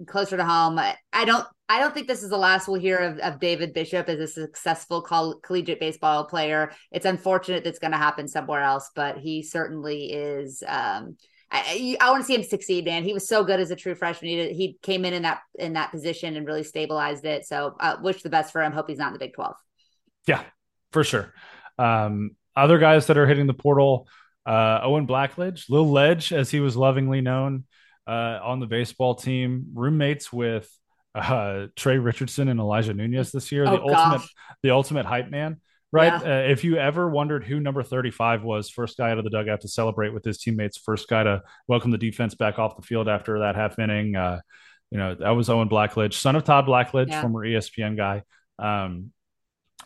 closer to home. I don't think this is the last we'll hear of David Bishop as a successful collegiate baseball player. It's unfortunate that's going to happen somewhere else, but he certainly is, I want to see him succeed, man. He was so good as a true freshman. He came in that position and really stabilized it. So I wish the best for him. Hope he's not in the Big 12. Yeah, for sure. Other guys that are hitting the portal, Owen Blackledge, Lil Ledge, as he was lovingly known on the baseball team, roommates with Trey Richardson and Elijah Nunez this year. The ultimate hype man. Right. Yeah. If you ever wondered who number 35 was, first guy out of the dugout to celebrate with his teammates, first guy to welcome the defense back off the field after that half inning, you know, that was Owen Blackledge, son of Todd Blackledge, former ESPN guy,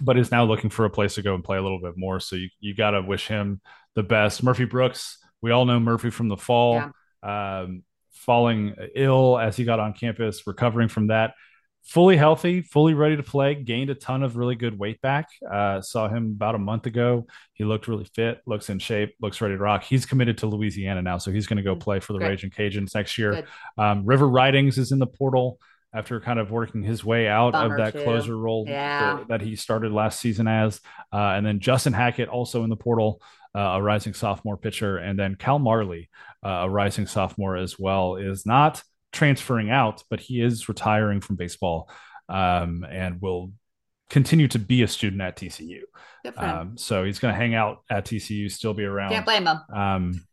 but is now looking for a place to go and play a little bit more. So you got to wish him the best. Murphy Brooks, we all know Murphy from the fall, falling ill as he got on campus, recovering from that. Fully healthy, fully ready to play, gained a ton of really good weight back. Saw him about a month ago. He looked really fit, looks in shape, looks ready to rock. He's committed to Louisiana now, so he's going to go play for the Ragin' Cajuns next year. River Ridings is in the portal after kind of working his way out of that closer role that he started last season as. And then Justin Hackett also in the portal, a rising sophomore pitcher. And then Cal Marley, a rising sophomore as well, is not transferring out, but he is retiring from baseball and will continue to be a student at TCU. So he's going to hang out at TCU, still be around. Can't blame him.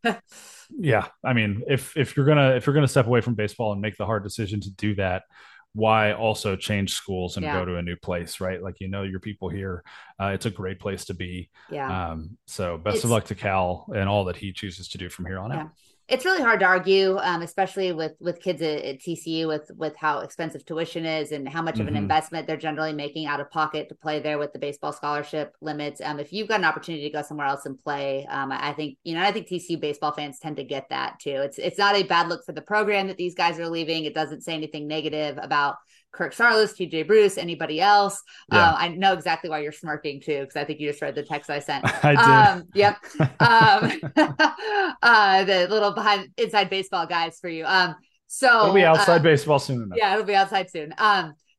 I mean, if you're gonna step away from baseball and make the hard decision to do that, why also change schools and go to a new place, right? Like, you know, your people here, it's a great place to be. So best of luck to Cal and all that he chooses to do from here on out. It's really hard to argue, especially with kids at TCU, with how expensive tuition is and how much of an investment they're generally making out of pocket to play there with the baseball scholarship limits. If you've got an opportunity to go somewhere else and play, I think TCU baseball fans tend to get that too. It's not a bad look for the program that these guys are leaving. It doesn't say anything negative about Kirk Saarloos, TJ Bruce, anybody else. I know exactly why you're smirking too, because I think you just read the text I sent. The little behind inside baseball guys for you. So it'll be outside baseball soon enough. Yeah, it'll be outside soon.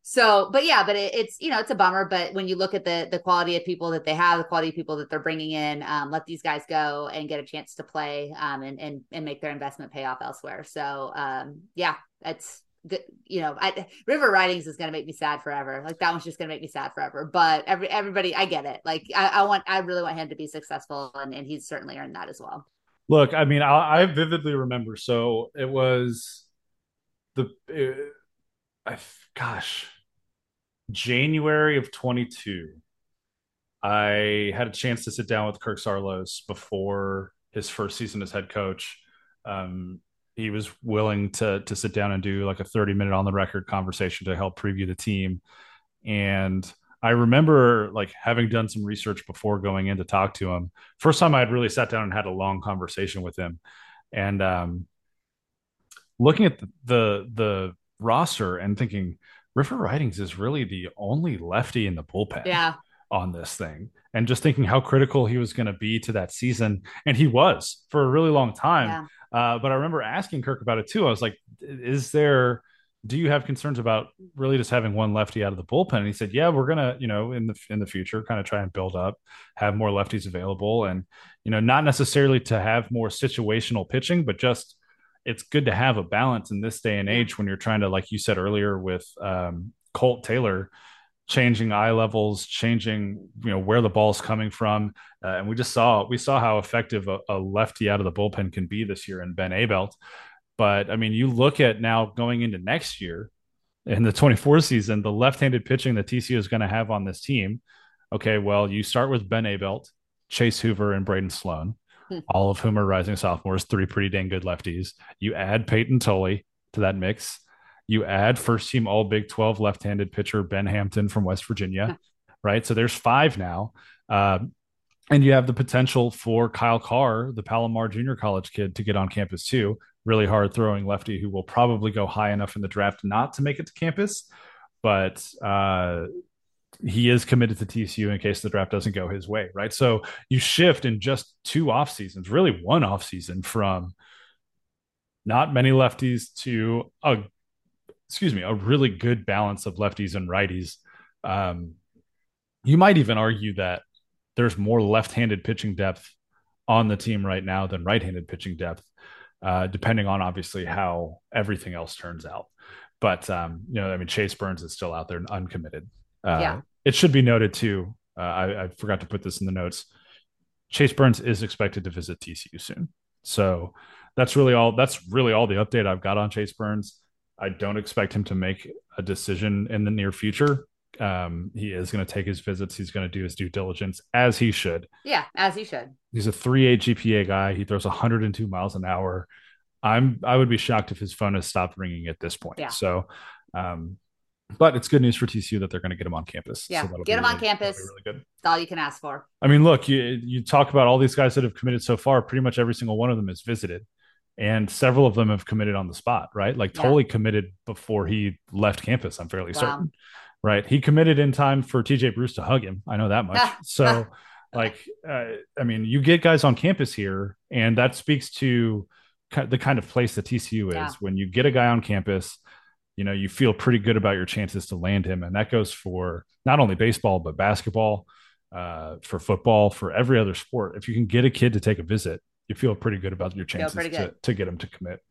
So, but it's, you know, it's a bummer, but when you look at the quality of people that they have, the quality of people that they're bringing in, let these guys go and get a chance to play, and make their investment pay off elsewhere. So, that's, you know, River Ridings is going to make me sad forever. Like, that one's just going to make me sad forever, but everybody, I get it. Like, I really want him to be successful, and he's certainly earned that as well. Look, I mean, I vividly remember. So it was January of 22, I had a chance to sit down with Kirk Saarloos before his first season as head coach. He was willing to sit down and do like a 30-minute on the record conversation to help preview the team. And I remember, like, having done some research before going in to talk to him. First time I had really sat down and had a long conversation with him. And looking at the roster and thinking, River Ridings is really the only lefty in the bullpen on this thing. And just thinking how critical he was going to be to that season. And he was for a really long time. Yeah. But I remember asking Kirk about it too. I was like, do you have concerns about really just having one lefty out of the bullpen? And he said, yeah, we're going to, you know, in the future, kind of try and build up, have more lefties available, and, you know, not necessarily to have more situational pitching, but just, it's good to have a balance in this day and age when you're trying to, like you said earlier with Colt Taylor, changing eye levels, changing, you know, where the ball's coming from. And we saw how effective a lefty out of the bullpen can be this year in Ben Abelt. But I mean, you look at now going into next year in the 24 season, the left-handed pitching that TCU is going to have on this team. Okay. Well, you start with Ben Abelt, Chase Hoover, and Braden Sloan, all of whom are rising sophomores, three pretty dang good lefties. You add Peyton Tolley to that mix. You add first-team All Big 12 left-handed pitcher Ben Hampton from West Virginia, right? So there's five now. And you have the potential for Kyle Carr, the Palomar Junior College kid, to get on campus too. Really hard-throwing lefty who will probably go high enough in the draft not to make it to campus. But he is committed to TCU in case the draft doesn't go his way, right? So you shift in just two off seasons, really one off season, from not many lefties to a really good balance of lefties and righties. You might even argue that there's more left-handed pitching depth on the team right now than right-handed pitching depth, depending on obviously how everything else turns out. But, Chase Burns is still out there and uncommitted. It should be noted too. I forgot to put this in the notes. Chase Burns is expected to visit TCU soon. So that's really all the update I've got on Chase Burns. I don't expect him to make a decision in the near future. He is going to take his visits. He's going to do his due diligence, as he should. Yeah, as he should. He's a 3.8 GPA guy. He throws 102 miles an hour. I would be shocked if his phone has stopped ringing at this point. Yeah. So, but it's good news for TCU that they're going to get him on campus. Yeah, so get him on campus. Really good. That's all you can ask for. I mean, look, you talk about all these guys that have committed so far. Pretty much every single one of them has visited, and several of them have committed on the spot. Right, Tolley committed before he left campus. I'm fairly certain. Right, he committed in time for TJ Bruce to hug him. I know that much. So, you get guys on campus here, and that speaks to the kind of place that TCU is. Yeah. When you get a guy on campus, you feel pretty good about your chances to land him. And that goes for not only baseball, but basketball, for football, for every other sport. If you can get a kid to take a visit, you feel pretty good about your chances to get him to commit.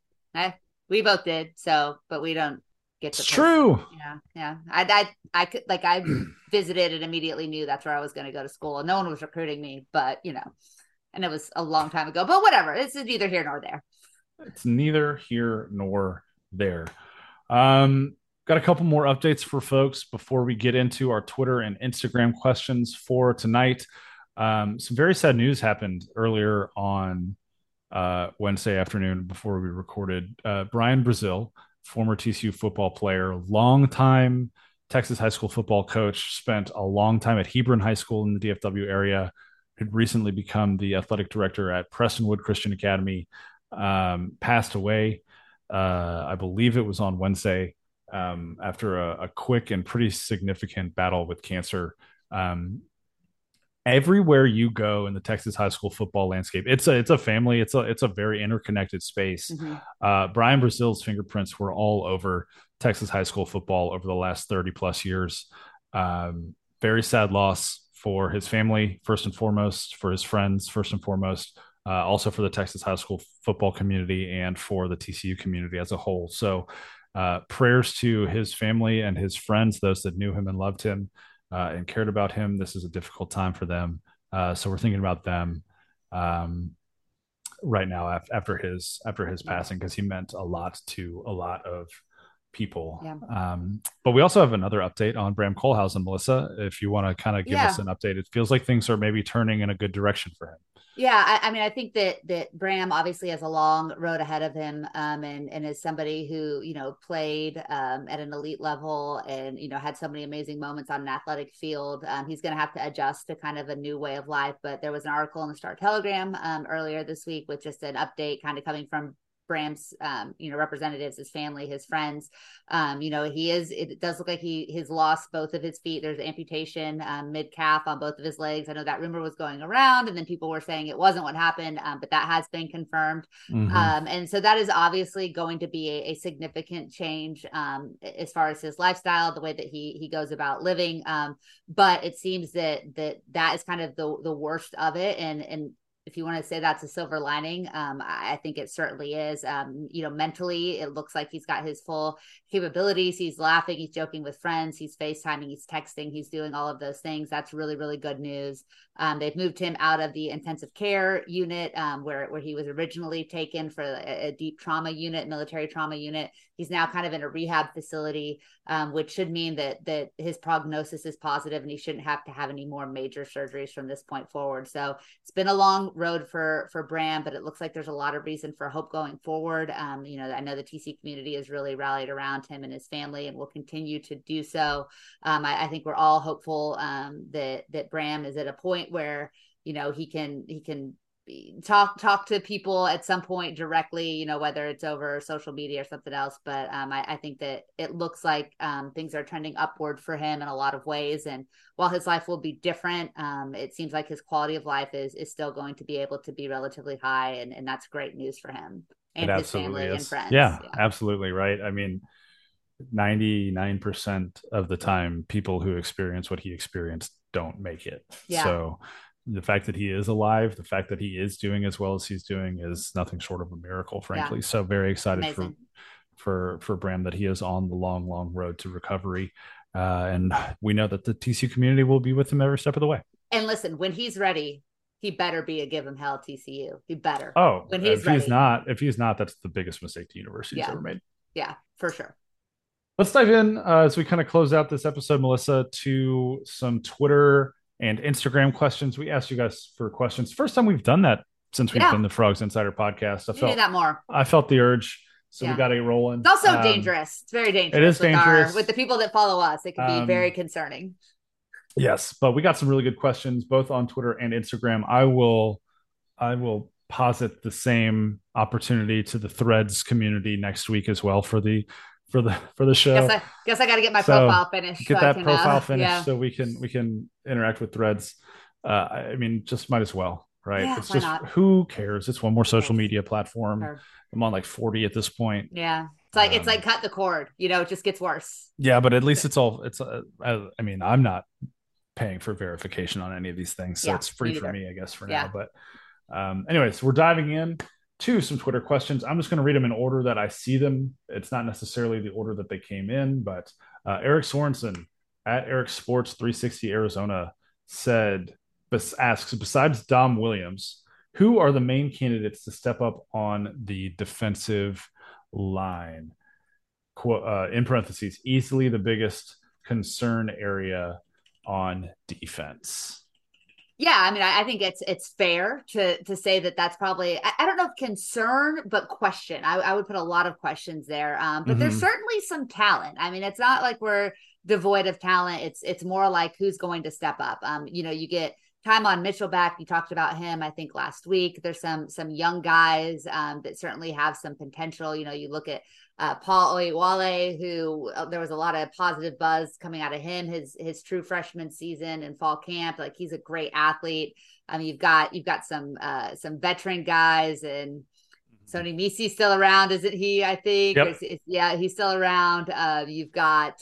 We both did. So, but we don't get to. It's true. Yeah. Yeah. I could, I visited and immediately knew that's where I was going to go to school, and no one was recruiting me, but and it was a long time ago, but whatever. This is neither here nor there. It's neither here nor there. Got a couple more updates for folks before we get into our Twitter and Instagram questions for tonight. Some very sad news happened earlier on Wednesday afternoon before we recorded. Brian Brazil, former TCU football player, longtime Texas high school football coach, spent a long time at Hebron High School in the DFW area, had recently become the athletic director at Prestonwood Christian Academy, passed away. I believe it was on Wednesday, after a quick and pretty significant battle with cancer. Everywhere you go in the Texas high school football landscape, it's a family. It's a very interconnected space. Mm-hmm. Brian Brazil's fingerprints were all over Texas high school football over the last 30 plus years. Very sad loss for his family, first and foremost, for his friends, first and foremost, also for the Texas high school football community and for the TCU community as a whole. So prayers to his family and his friends, those that knew him and loved him and cared about him. This is a difficult time for them. So we're thinking about them right now after his passing, because he meant a lot to a lot of people. Yeah. But we also have another update on Bram Kohlhausen, Melissa, if you want to kind of give us an update. It feels like things are maybe turning in a good direction for him. Yeah, I think that Bram obviously has a long road ahead of him, and is somebody who, played at an elite level and, had so many amazing moments on an athletic field. He's going to have to adjust to kind of a new way of life. But there was an article in the Star-Telegram earlier this week with just an update kind of coming from Bram's, representatives, his family, his friends. It does look like he has lost both of his feet. There's amputation mid-calf on both of his legs. I know that rumor was going around, and then people were saying it wasn't what happened, but that has been confirmed. Mm-hmm. And so that is obviously going to be a significant change as far as his lifestyle, the way that he goes about living. But it seems that is kind of the worst of it. And if you want to say that's a silver lining, I think it certainly is. Mentally, it looks like he's got his full capabilities. He's laughing, he's joking with friends, he's FaceTiming, he's texting, he's doing all of those things. That's really, really good news. They've moved him out of the intensive care unit where he was originally taken for a deep trauma unit, military trauma unit. He's now kind of in a rehab facility, which should mean that his prognosis is positive and he shouldn't have to have any more major surgeries from this point forward. So it's been a long road for Bram, but it looks like there's a lot of reason for hope going forward. I know the TC community has really rallied around him and his family and will continue to do so. I think we're all hopeful that Bram is at a point where he can talk to people at some point directly, you know, whether it's over social media or something else. But I think that it looks like things are trending upward for him in a lot of ways. And while his life will be different, it seems like his quality of life is still going to be able to be relatively high. And that's great news for him and his family and friends. Yeah, absolutely. Right. I mean, 99% of the time, people who experience what he experienced don't make it. Yeah. So the fact that he is alive, the fact that he is doing as well as he's doing is nothing short of a miracle, frankly. Yeah. So very excited for Bram that he is on the long, long road to recovery. And we know that the TCU community will be with him every step of the way. And listen, when he's ready, he better be a give him hell TCU. He better. Oh, when he's ready. If he's not, that's the biggest mistake the university's ever made. Yeah, for sure. Let's dive in as we kind of close out this episode, Melissa, to some Twitter and Instagram questions. We asked you guys for questions. First time we've done that since we've done the Frogs Insider podcast. I felt the urge. So we got it rolling. It's also dangerous. It's very dangerous. It is dangerous. With the people that follow us, it can be very concerning. Yes, but we got some really good questions, both on Twitter and Instagram. I will posit the same opportunity to the Threads community next week as well for the show. Guess I got to get my profile finished. So we can interact with Threads. I mean, just might as well, right? Yeah, it's just not? Who cares? It's one more social media platform. Sure. I'm on like 40 at this point. Yeah, it's like cut the cord. You know, it just gets worse. Yeah, but at least it's all. I mean, I'm not paying for verification on any of these things, so it's free for me, I guess, for now. But anyways, we're diving in to some Twitter questions. I'm just going to read them in order that I see them. It's not necessarily the order that they came in, but Eric Sorensen at Eric Sports 360 Arizona asks, besides Dom Williams, who are the main candidates to step up on the defensive line? In parentheses, easily the biggest concern area on defense. Yeah, I mean, I think it's fair to say that that's probably, I don't know if concern, but question. I would put a lot of questions there. But there's certainly some talent. I mean, it's not like we're devoid of talent. It's more like who's going to step up. You know, you get Tymon Mitchell back. You talked about him, I think, last week. There's some young guys that certainly have some potential. You know, you look at Paul Oiwale, who there was a lot of positive buzz coming out of him, his true freshman season in fall camp. Like, he's a great athlete. I mean, you've got some veteran guys, and Sony Misi's still around, isn't he? I think. Yep. He's still around. You've got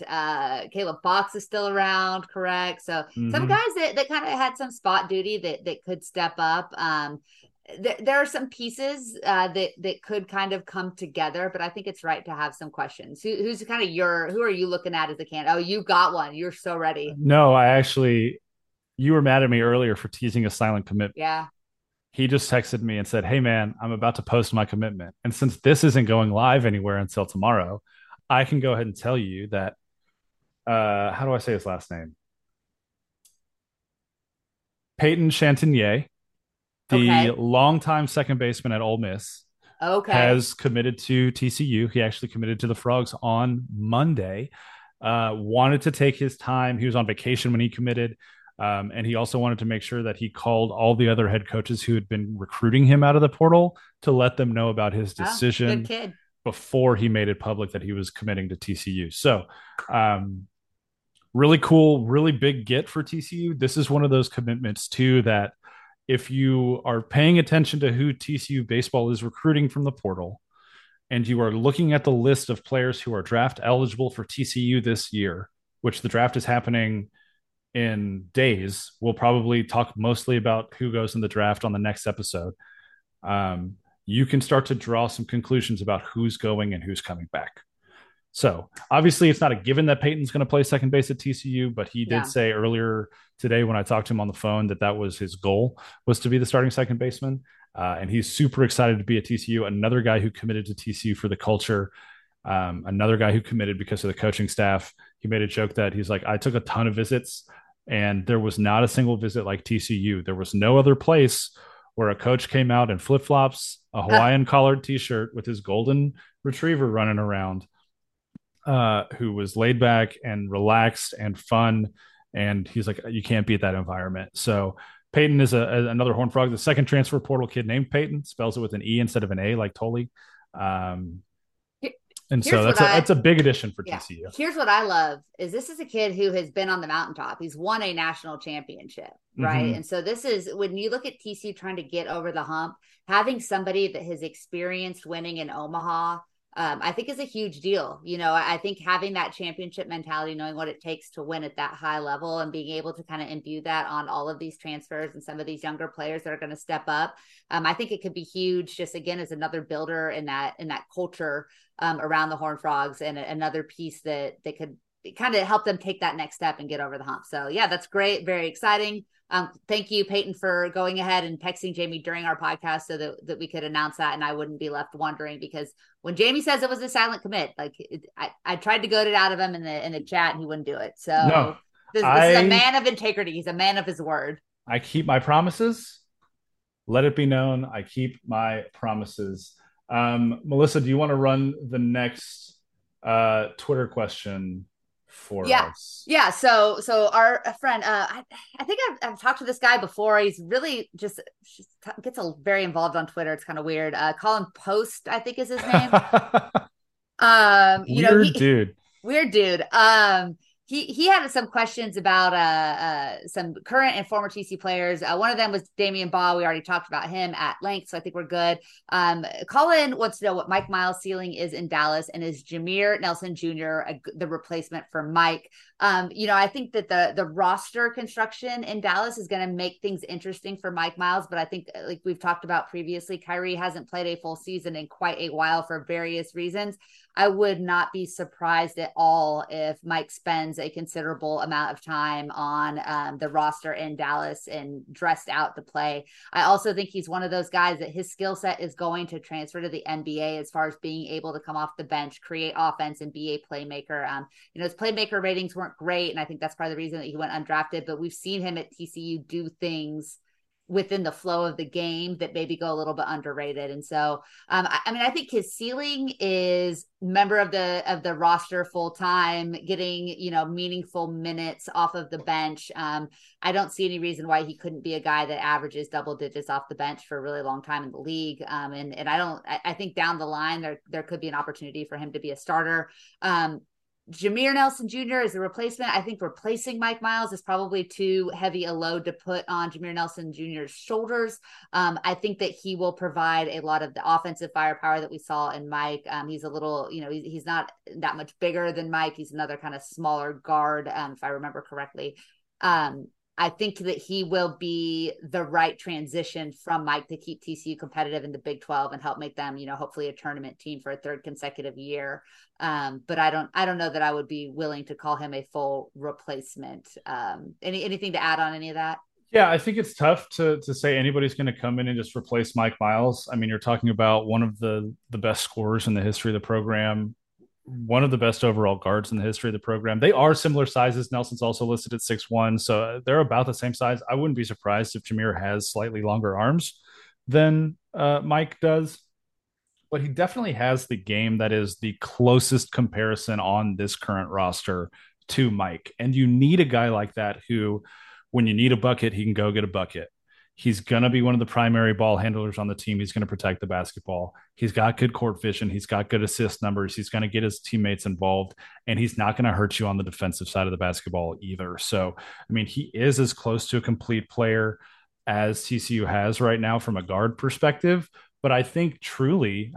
Caleb Fox is still around, correct? So some guys that kind of had some spot duty that could step up. There are some pieces that could kind of come together, but I think it's right to have some questions. Who's kind of who are you looking at as a candidate? Oh, you got one. You're so ready. No, you were mad at me earlier for teasing a silent commitment. Yeah. He just texted me and said, hey man, I'm about to post my commitment. And since this isn't going live anywhere until tomorrow, I can go ahead and tell you that, how do I say his last name? Peyton Chantinier. The longtime second baseman at Ole Miss has committed to TCU. He actually committed to the Frogs on Monday, wanted to take his time. He was on vacation when he committed. And he also wanted to make sure that he called all the other head coaches who had been recruiting him out of the portal to let them know about his decision before he made it public that he was committing to TCU. So, really cool, really big get for TCU. This is one of those commitments too, that if you are paying attention to who TCU baseball is recruiting from the portal, and you are looking at the list of players who are draft eligible for TCU this year, which the draft is happening in days, we'll probably talk mostly about who goes in the draft on the next episode. You can start to draw some conclusions about who's going and who's coming back. So obviously it's not a given that Peyton's going to play second base at TCU, but he did say earlier today when I talked to him on the phone that was his goal, was to be the starting second baseman. And he's super excited to be at TCU. Another guy who committed to TCU for the culture. Another guy who committed because of the coaching staff. He made a joke that he's like, I took a ton of visits and there was not a single visit like TCU. There was no other place where a coach came out in flip-flops, a Hawaiian collared t-shirt with his golden retriever running around, who was laid back and relaxed and fun. And he's like, you can't beat that environment. So Peyton is another Horned Frog, the second transfer portal kid named Peyton, spells it with an E instead of an A, like Tolley. That's a big addition for TCU. Here's what I love is this is a kid who has been on the mountaintop. He's won a national championship, right? Mm-hmm. And so this is, when you look at TCU trying to get over the hump, having somebody that has experienced winning in Omaha, I think is a huge deal. You know, I think having that championship mentality, knowing what it takes to win at that high level and being able to kind of imbue that on all of these transfers and some of these younger players that are going to step up. I think it could be huge, just again, as another builder in that culture around the Horned Frogs, and another piece that could kind of help them take that next step and get over the hump. So yeah, that's great. Very exciting. Thank you, Peyton, for going ahead and texting Jamie during our podcast so that we could announce that, and I wouldn't be left wondering, because when Jamie says it was a silent commit, like I tried to goad it out of him in the chat and he wouldn't do it. So no, this is a man of integrity. He's a man of his word. I keep my promises. Let it be known, I keep my promises. Melissa, do you want to run the next Twitter question for us? Yeah. So our friend, I think I've talked to this guy before. He's really just gets very involved on Twitter. It's kind of weird. Colin Post, I think, is his name. Weird dude. He had some questions about some current and former TC players. One of them was Damion Baugh. We already talked about him at length, so I think we're good. Colin wants to know what Mike Miles' ceiling is in Dallas, and is Jameer Nelson Jr. the replacement for Mike? I think that the roster construction in Dallas is going to make things interesting for Mike Miles, but I think, like we've talked about previously, Kyrie hasn't played a full season in quite a while for various reasons. I would not be surprised at all if Mike spends a considerable amount of time on the roster in Dallas and dressed out to play. I also think he's one of those guys that his skill set is going to transfer to the NBA as far as being able to come off the bench, create offense, and be a playmaker. His playmaker ratings weren't great, and I think that's part of the reason that he went undrafted, but we've seen him at TCU do things within the flow of the game that maybe go a little bit underrated. And so, I think his ceiling is member of the roster full-time, getting, meaningful minutes off of the bench. I don't see any reason why he couldn't be a guy that averages double digits off the bench for a really long time in the league. I think down the line, there could be an opportunity for him to be a starter. Jameer Nelson Jr. is the replacement. I think replacing Mike Miles is probably too heavy a load to put on Jameer Nelson Jr.'s shoulders. I think that he will provide a lot of the offensive firepower that we saw in Mike. He's a little, he's not that much bigger than Mike. He's another kind of smaller guard, if I remember correctly. I think that he will be the right transition from Mike to keep TCU competitive in the Big 12 and help make them, hopefully a tournament team for a third consecutive year. But I don't know that I would be willing to call him a full replacement. Anything to add on any of that? Yeah, I think it's tough to say anybody's going to come in and just replace Mike Miles. You're talking about one of the best scorers in the history of the program, one of the best overall guards in the history of the program. They are similar sizes. Nelson's also listed at 6'1", so they're about the same size. I wouldn't be surprised if Jameer has slightly longer arms than Mike does, but he definitely has the game that is the closest comparison on this current roster to Mike. And you need a guy like that who, when you need a bucket, he can go get a bucket. He's going to be one of the primary ball handlers on the team. He's going to protect the basketball. He's got good court vision. He's got good assist numbers. He's going to get his teammates involved, and he's not going to hurt you on the defensive side of the basketball either. So, he is as close to a complete player as TCU has right now from a guard perspective. But I think truly,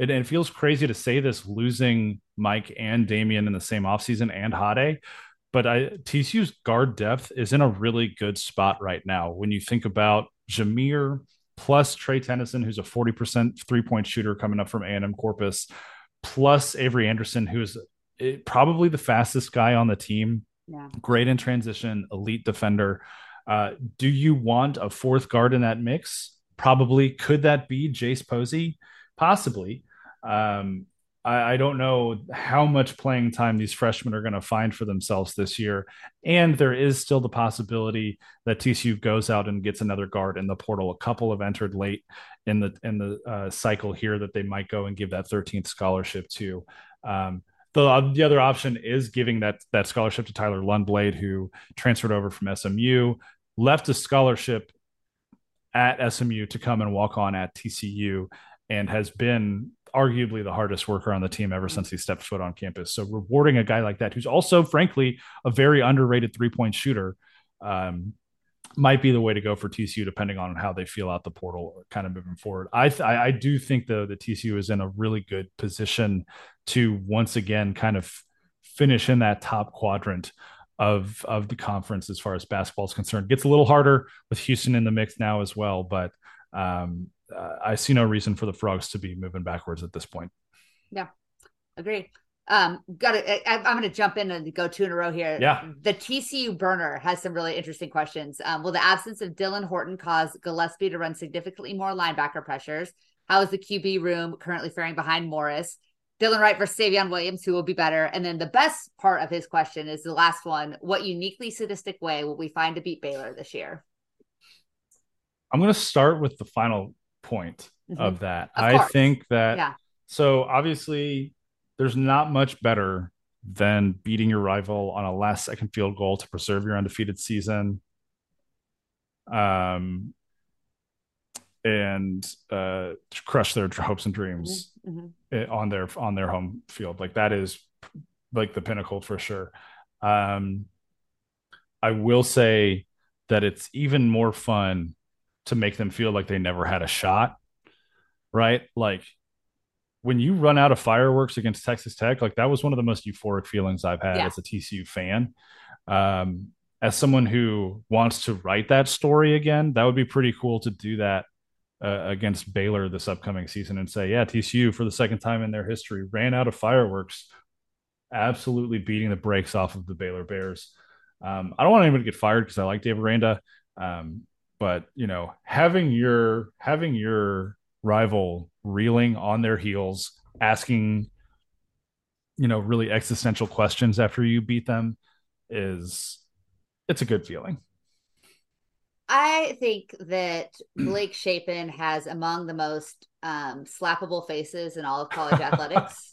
it feels crazy to say this, losing Mike and Damion in the same offseason and Hade, but TCU's guard depth is in a really good spot right now. When you think about Jameer plus Trey Tennyson, who's a 40% three-point shooter coming up from A&M Corpus, plus Avery Anderson, who is probably the fastest guy on the team, great in transition, elite defender. Do you want a fourth guard in that mix? Probably. Could that be Jace Posey? Possibly. I don't know how much playing time these freshmen are going to find for themselves this year. And there is still the possibility that TCU goes out and gets another guard in the portal. A couple have entered late in the cycle here that they might go and give that 13th scholarship to. The other option is giving that scholarship to Tyler Lundblade, who transferred over from SMU. left a scholarship at SMU to come and walk on at TCU and has been arguably the hardest worker on the team ever since he stepped foot on campus. So rewarding a guy like that, who's also, frankly, a very underrated three-point shooter, might be the way to go for TCU, depending on how they feel out the portal or kind of moving forward. I do think, though, that TCU is in a really good position to once again kind of finish in that top quadrant of the conference as far as basketball is concerned. Gets a little harder with Houston in the mix now as well, but I see no reason for the Frogs to be moving backwards at this point. Yeah, agreed. I'm going to jump in and go two in a row here. Yeah. The TCU burner has some really interesting questions. Will the absence of Dylan Horton cause Gillespie to run significantly more linebacker pressures? How is the QB room currently faring behind Morris? Dylan Wright versus Savion Williams, who will be better? And then the best part of his question is the last one. What uniquely sadistic way will we find to beat Baylor this year? I'm going to start with the final point of that. So obviously there's not much better than beating your rival on a last second field goal to preserve your undefeated season. And crush their hopes and dreams on their home field. Like, that is like the pinnacle for sure. I will say that it's even more fun to make them feel like they never had a shot, right? Like, when you run out of fireworks against Texas Tech, like, that was one of the most euphoric feelings I've had as a TCU fan. As someone who wants to write that story again, that would be pretty cool to do that against Baylor this upcoming season and say, yeah, TCU for the second time in their history ran out of fireworks, absolutely beating the brakes off of the Baylor Bears. I don't want anyone to get fired because I like Dave Aranda. But, you know, having your rival reeling on their heels, asking, you know, really existential questions after you beat them it's a good feeling. I think that Blake Shapen has among the most slappable faces in all of college athletics.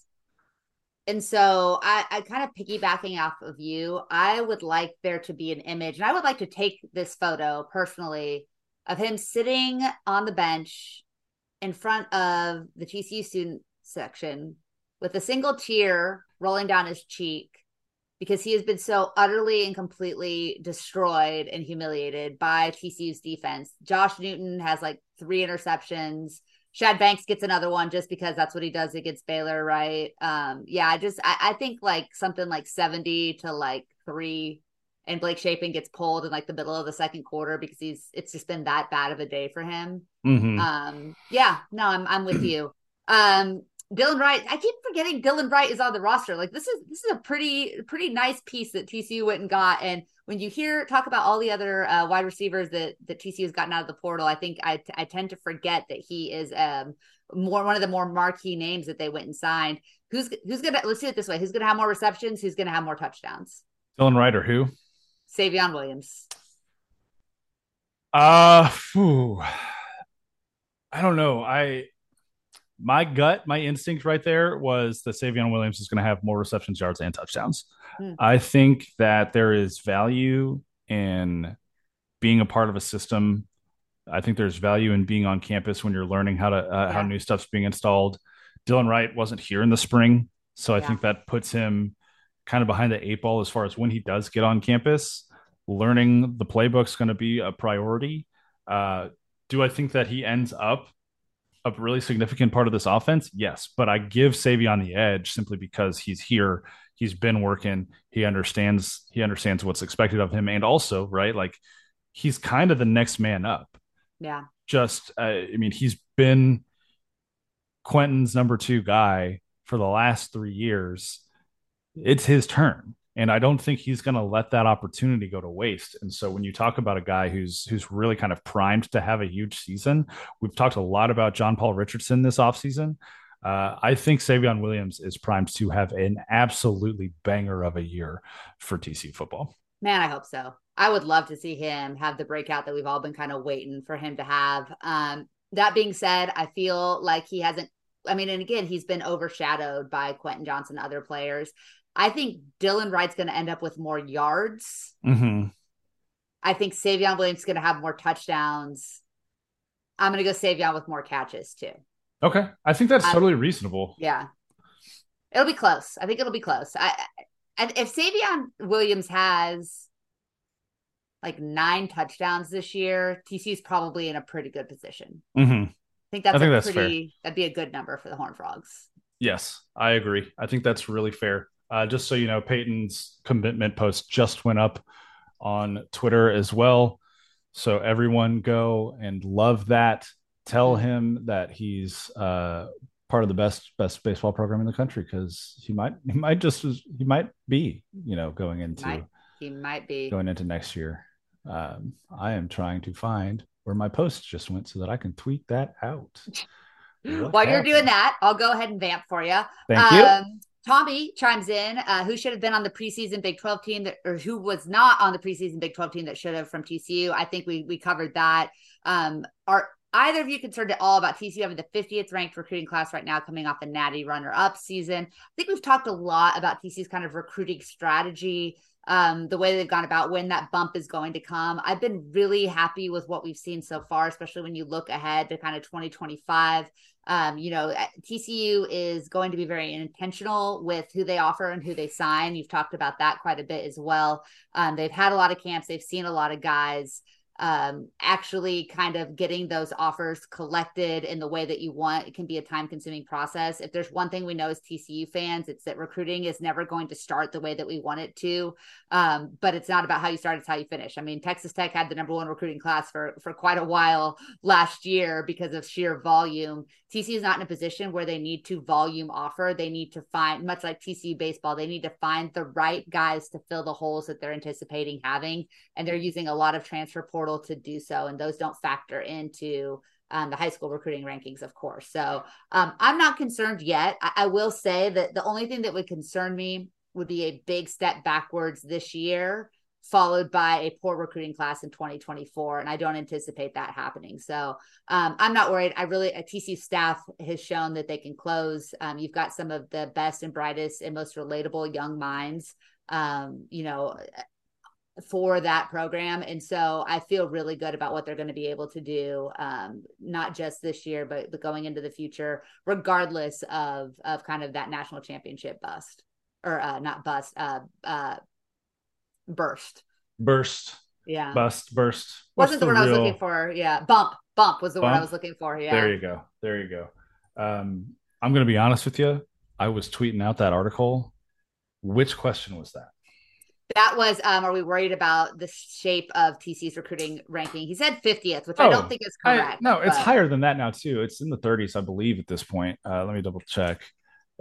And so I kind of piggybacking off of you, I would like there to be an image, and I would like to take this photo personally of him sitting on the bench in front of the TCU student section with a single tear rolling down his cheek, because he has been so utterly and completely destroyed and humiliated by TCU's defense. Josh Newton has like 3 interceptions. Shad Banks gets another one just because that's what he does against Baylor, right? I think like something like 70-3, and Blake Shapen gets pulled in like the middle of the second quarter because it's just been that bad of a day for him. Mm-hmm. I'm with you. Dylan Wright, I keep forgetting Dylan Wright is on the roster. Like, this is a pretty nice piece that TCU went and got. And when you talk about all the other wide receivers that TCU has gotten out of the portal, I think I tend to forget that he is one of the more marquee names that they went and signed. Who's gonna, let's do it this way. Who's gonna have more receptions? Who's gonna have more touchdowns? Dylan Wright or who? Savion Williams. I don't know. My instinct right there was that Savion Williams is going to have more receptions, yards, and touchdowns. Mm. I think that there is value in being a part of a system. I think there's value in being on campus when you're learning how new stuff's being installed. Dylan Wright wasn't here in the spring, so I think that puts him kind of behind the eight ball as far as when he does get on campus. Learning the playbook's going to be a priority. Do I think that he ends up a really significant part of this offense? Yes, but I give Savion the edge simply because he's here. He's been working. He understands what's expected of him. And also, right, like, he's kind of the next man up. Yeah. Just, he's been Quentin's #2 guy for the last 3 years. It's his turn. And I don't think he's going to let that opportunity go to waste. And so when you talk about a guy who's really kind of primed to have a huge season, we've talked a lot about John Paul Richardson this offseason. I think Savion Williams is primed to have an absolutely banger of a year for TCU football. Man, I hope so. I would love to see him have the breakout that we've all been kind of waiting for him to have. That being said, I feel like he hasn't, and again, he's been overshadowed by Quentin Johnson and other players. I think Dylan Wright's going to end up with more yards. Mm-hmm. I think Savion Williams is going to have more touchdowns. I'm going to go Savion with more catches too. Okay. I think that's totally reasonable. Yeah. It'll be close. I think it'll be close. If Savion Williams has like 9 touchdowns this year, TCU is probably in a pretty good position. Mm-hmm. I think that's fair. That'd be a good number for the Horned Frogs. Yes, I agree. I think that's really fair. Just so you know, Peyton's commitment post just went up on Twitter as well. So everyone go and love that. Tell him that he's part of the best baseball program in the country, because he might be going into next year. I am trying to find where my post just went so that I can tweet that out. While you're doing that, I'll go ahead and vamp for you. Thank you. Tommy chimes in, who should have been on the preseason Big 12 team or who was not on the preseason Big 12 team that should have from TCU. I think we covered that. Are either of you concerned at all about TCU having the 50th ranked recruiting class right now coming off a natty runner-up season? I think we've talked a lot about TCU's kind of recruiting strategy, the way they've gone about when that bump is going to come. I've been really happy with what we've seen so far, especially when you look ahead to kind of 2025. TCU is going to be very intentional with who they offer and who they sign. You've talked about that quite a bit as well. They've had a lot of camps. They've seen a lot of guys. Actually kind of getting those offers collected in the way that you want, it can be a time-consuming process. If there's one thing we know as TCU fans, it's that recruiting is never going to start the way that we want it to. But it's not about how you start, it's how you finish. I mean, Texas Tech had the number 1 recruiting class for quite a while last year because of sheer volume. TCU is not in a position where they need to volume offer. They need to find, much like TCU baseball, they need to find the right guys to fill the holes that they're anticipating having. And they're using a lot of transfer portal to do so. And those don't factor into the high school recruiting rankings, of course. So I'm not concerned yet. I will say that the only thing that would concern me would be a big step backwards this year, followed by a poor recruiting class in 2024. And I don't anticipate that happening. So I'm not worried. TCU staff has shown that they can close. You've got some of the best and brightest and most relatable young minds, for that program. And so I feel really good about what they're going to be able to do, not just this year, but going into the future, regardless of kind of that national championship burst. Yeah. Burst. Wasn't the word I was looking for. Yeah. Bump was the word I was looking for. Yeah. There you go. I'm going to be honest with you. I was tweeting out that article. Which question was that? That was, are we worried about the shape of TC's recruiting ranking? He said 50th, which I don't think is correct. It's higher than that now too. It's in the 30s, I believe, at this point. Let me double check.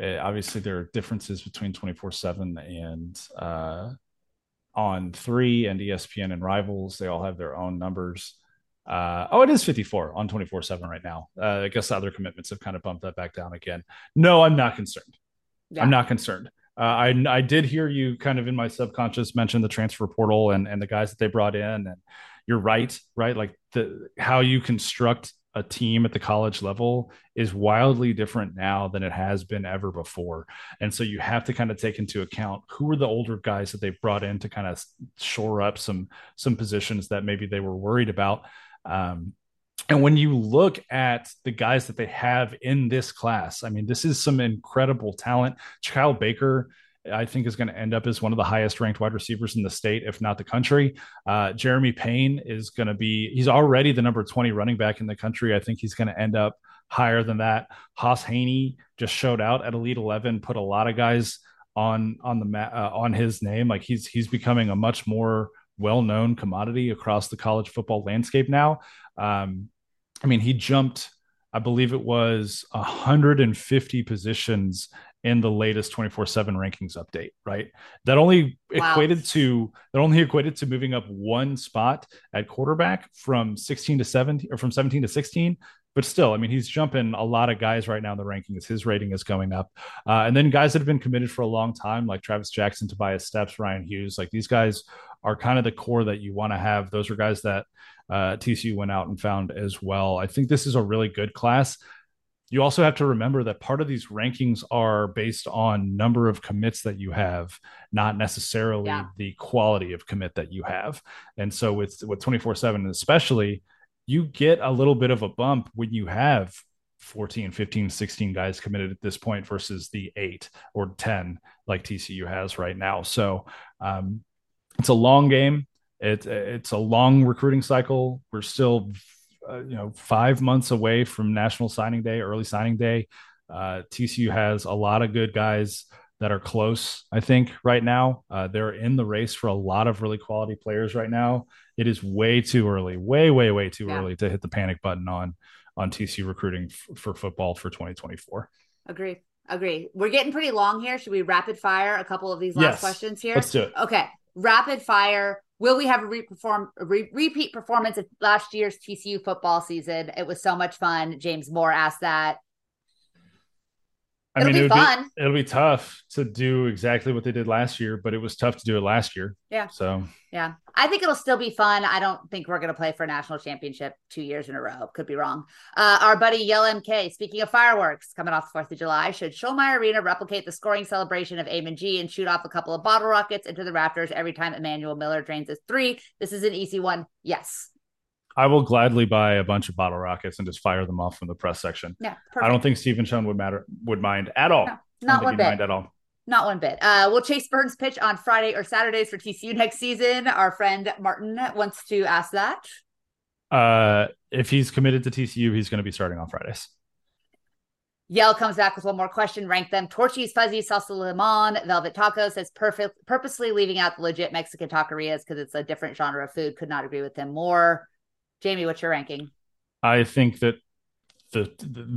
Obviously there are differences between 24/7 and, on 3 and ESPN and Rivals. They all have their own numbers. It is 54 on 24/7 right now. I guess the other commitments have kind of bumped that back down again. No, I'm not concerned. Yeah. I'm not concerned. I did hear you kind of in my subconscious mention the transfer portal and the guys that they brought in. And you're right? Like how you construct a team at the college level is wildly different now than it has been ever before. And so you have to kind of take into account who are the older guys that they brought in to kind of shore up some positions that maybe they were worried about. And when you look at the guys that they have in this class, I mean, this is some incredible talent. Kyle Baker, I think, is going to end up as one of the highest ranked wide receivers in the state, if not the country. Jeremy Payne is going to be, he's already the number 20 running back in the country. I think he's going to end up higher than that. Haas Haney just showed out at Elite 11, put a lot of guys on his name. Like he's becoming a much more well-known commodity across the college football landscape now. I mean, he jumped, I believe it was 150 positions in the latest 24/7 rankings update, right? That only equated to moving up one spot at quarterback from 16 to 17 or from 17 to 16. But still, I mean, he's jumping a lot of guys right now in the rankings. His rating is going up. And then guys that have been committed for a long time, like Travis Jackson, Tobias Steps, Ryan Hughes, like these guys are kind of the core that you want to have. Those are guys that TCU went out and found as well. I think this is a really good class. You also have to remember that part of these rankings are based on number of commits that you have, not necessarily the quality of commit that you have. And so with 24/7 especially, you get a little bit of a bump when you have 14, 15, 16 guys committed at this point versus the 8 or 10 like TCU has right now. So it's a long game. It's a long recruiting cycle. We're still 5 months away from National Signing Day, early signing day. TCU has a lot of good guys that are close, I think, right now. They're in the race for a lot of really quality players right now. It is way too early, way too early to hit the panic button on TCU recruiting for football for 2024. Agree. We're getting pretty long here. Should we rapid fire a couple of these last questions here? Let's do it. Okay. Rapid fire. Will we have a repeat performance of last year's TCU football season? It was so much fun. James Moore asked that. It'll be fun. It'll be tough to do exactly what they did last year, but it was tough to do it last year. So I think it'll still be fun. I don't think we're going to play for a national championship 2 years in a row. Could be wrong. Our buddy Yell MK, speaking of fireworks, coming off the 4th of July, should Schulmeyer Arena replicate the scoring celebration of Amon G and shoot off a couple of bottle rockets into the rafters every time Emmanuel Miller drains his 3? This is an easy one. Yes. I will gladly buy a bunch of bottle rockets and just fire them off from the press section. Yeah, perfect. I don't think Stephen Chung would mind at all. No, not one bit. Mind at all. Not one bit. Will Chase Burns pitch on Friday or Saturdays for TCU next season? Our friend Martin wants to ask that. If he's committed to TCU, he's going to be starting on Fridays. Yell comes back with one more question. Rank them. Torchies, Fuzzy, Salsa Limon, Velvet Taco. Says purposely leaving out the legit Mexican taquerias because it's a different genre of food. Could not agree with them more. Jamie, what's your ranking? I think that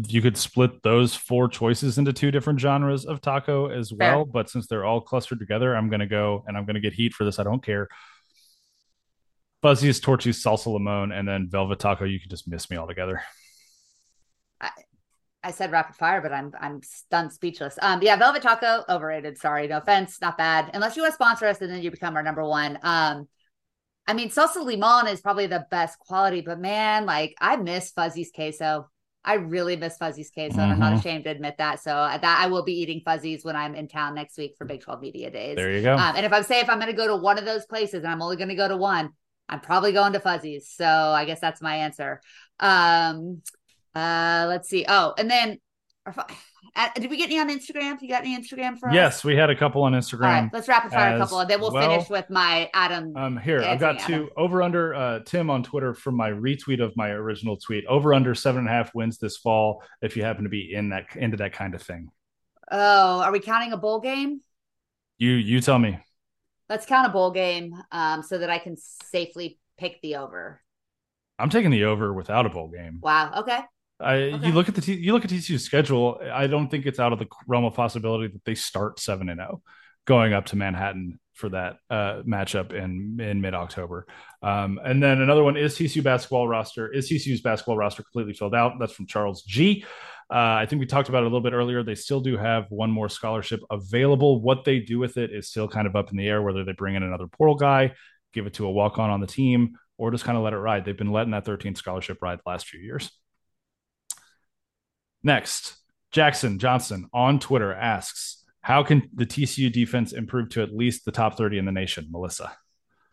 you could split those 4 choices into 2 different genres of taco as well. But since they're all clustered together, I'm going to go, and I'm going to get heat for this. I don't care. Fuzzies, Torchies, Salsa Limon, and then Velvet Taco. You can just miss me altogether. I said rapid fire, but I'm stunned, speechless. Velvet Taco, overrated. Sorry, no offense, not bad. Unless you want to sponsor us, and then you become our number one. Salsa Limon is probably the best quality, but man, I miss Fuzzy's queso. I really miss Fuzzy's queso, and I'm not ashamed to admit that. So I will be eating Fuzzy's when I'm in town next week for Big 12 Media Days. There you go. And if I'm going to go to one of those places, and I'm only going to go to one, I'm probably going to Fuzzy's. So I guess that's my answer. Let's see. Oh, and then did we get any on Instagram? You got any Instagram for us? Yes, we had a couple on Instagram. All right, let's rapid fire a couple, and then we'll finish with my Adam. I've got 2 over under. Tim on Twitter from my retweet of my original tweet. Over under 7.5 wins this fall. If you happen to be into that kind of thing. Oh, are we counting a bowl game? You tell me. Let's count a bowl game, so that I can safely pick the over. I'm taking the over without a bowl game. Wow. Okay. You look at TCU's schedule. I don't think it's out of the realm of possibility that they start 7-0 going up to Manhattan for that matchup in mid-October. And then another one is TCU's basketball roster completely filled out? That's from Charles G. I think we talked about it a little bit earlier. They still do have one more scholarship available. What they do with it is still kind of up in the air, whether they bring in another portal guy, give it to a walk-on on the team, or just kind of let it ride. They've been letting that 13th scholarship ride the last few years. Next, Jackson Johnson on Twitter asks, how can the TCU defense improve to at least the top 30 in the nation, Melissa?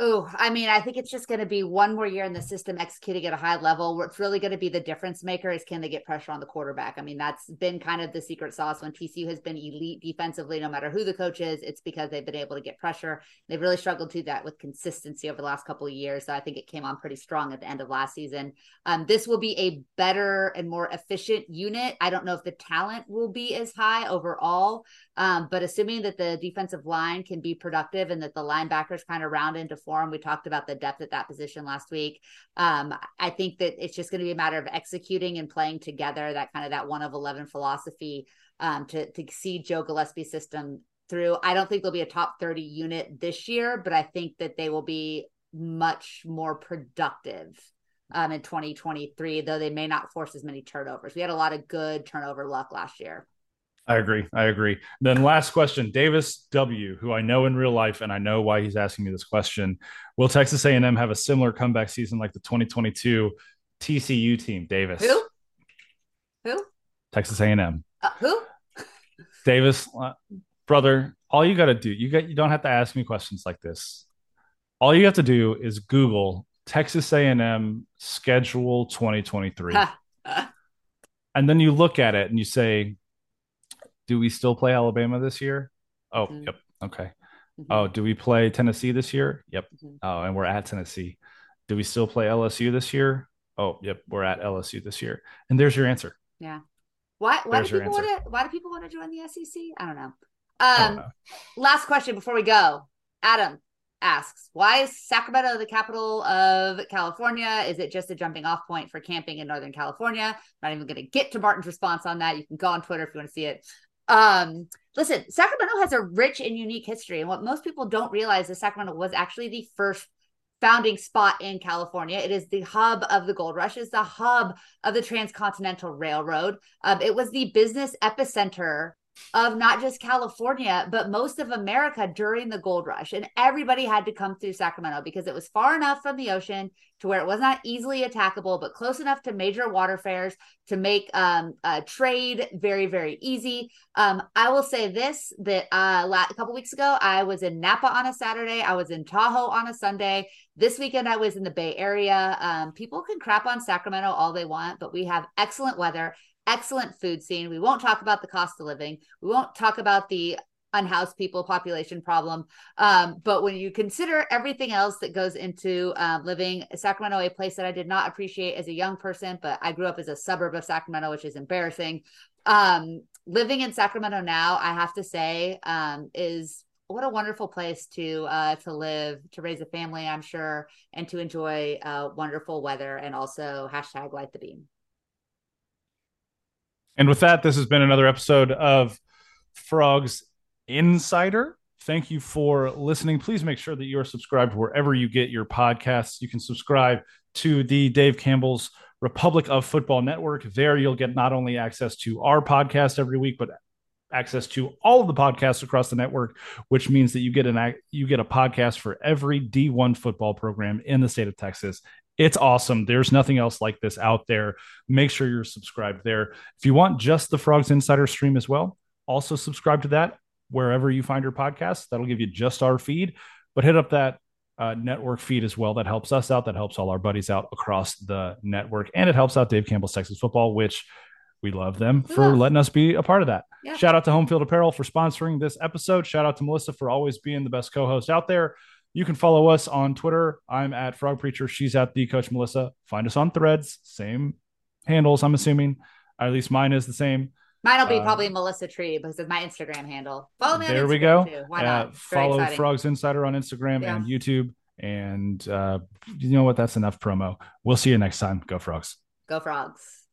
Oh, I think it's just going to be one more year in the system executing at a high level. What's really going to be the difference maker is, can they get pressure on the quarterback? That's been kind of the secret sauce when TCU has been elite defensively, no matter who the coach is. It's because they've been able to get pressure. They've really struggled to do that with consistency over the last couple of years. So I think it came on pretty strong at the end of last season. This will be a better and more efficient unit. I don't know if the talent will be as high overall, but assuming that the defensive line can be productive and that the linebackers kind of round into form. We talked about the depth at that position last week. I think that it's just going to be a matter of executing and playing together, that kind of that 1 of 11 philosophy, to see Joe Gillespie's system through. I don't think they'll be a top 30 unit this year, but I think that they will be much more productive in 2023, though they may not force as many turnovers. We had a lot of good turnover luck last year. I agree. Then last question, Davis W., who I know in real life, and I know why he's asking me this question. Will Texas A&M have a similar comeback season like the 2022 TCU team, Davis? Who? Texas A&M. Who? Davis, brother, all you got to do, you don't have to ask me questions like this. All you have to do is Google Texas A&M schedule 2023. And then you look at it and you say, do we still play Alabama this year? Oh, mm-hmm. Yep. Okay. Mm-hmm. Oh, do we play Tennessee this year? Yep. Mm-hmm. Oh, and we're at Tennessee. Do we still play LSU this year? Oh, yep. We're at LSU this year. And there's your answer. Yeah. Why do people want to join the SEC? I don't know. Last question before we go. Adam asks, why is Sacramento the capital of California? Is it just a jumping off point for camping in Northern California? I'm not even going to get to Martin's response on that. You can go on Twitter if you want to see it. Listen, Sacramento has a rich and unique history. And what most people don't realize is Sacramento was actually the first founding spot in California. It is the hub of the gold rush. It's the hub of the Transcontinental Railroad. It was the business epicenter of not just California, but most of America during the gold rush. And everybody had to come through Sacramento because it was far enough from the ocean to where it was not easily attackable, but close enough to major water fairs to make trade very, very easy. I will say this, that a couple weeks ago, I was in Napa on a Saturday. I was in Tahoe on a Sunday. This weekend, I was in the Bay Area. People can crap on Sacramento all they want, but we have excellent weather, excellent food scene. We won't talk about the cost of living. We won't talk about the unhoused people population problem. But when you consider everything else that goes into living Sacramento, a place that I did not appreciate as a young person, but I grew up as a suburb of Sacramento, which is embarrassing. Living in Sacramento now, I have to say, is what a wonderful place to live, to raise a family, I'm sure, and to enjoy wonderful weather, and also hashtag light the beam. And with that, this has been another episode of Frogs Insider. Thank you for listening. Please make sure that you are subscribed wherever you get your podcasts. You can subscribe to the Dave Campbell's Republic of Football Network. There you'll get not only access to our podcast every week, but access to all of the podcasts across the network, which means that you get a podcast for every D1 football program in the state of Texas. It's awesome. There's nothing else like this out there. Make sure you're subscribed there. If you want just the Frogs Insider stream as well, also subscribe to that wherever you find your podcast. That'll give you just our feed, but hit up that network feed as well. That helps us out. That helps all our buddies out across the network. And it helps out Dave Campbell's Texas Football, which we love them for letting us be a part of that. Yeah. Shout out to Homefield Apparel for sponsoring this episode. Shout out to Melissa for always being the best co-host out there. You can follow us on Twitter. I'm at Frog Preacher. She's at The Coach Melissa. Find us on Threads. Same handles, I'm assuming. At least mine is the same. Mine will be probably Melissa Tree because of my Instagram handle. Follow me on Instagram. There we go. Too. Why not? Follow Frogs Insider on Instagram and YouTube. And you know what? That's enough promo. We'll see you next time. Go Frogs. Go Frogs.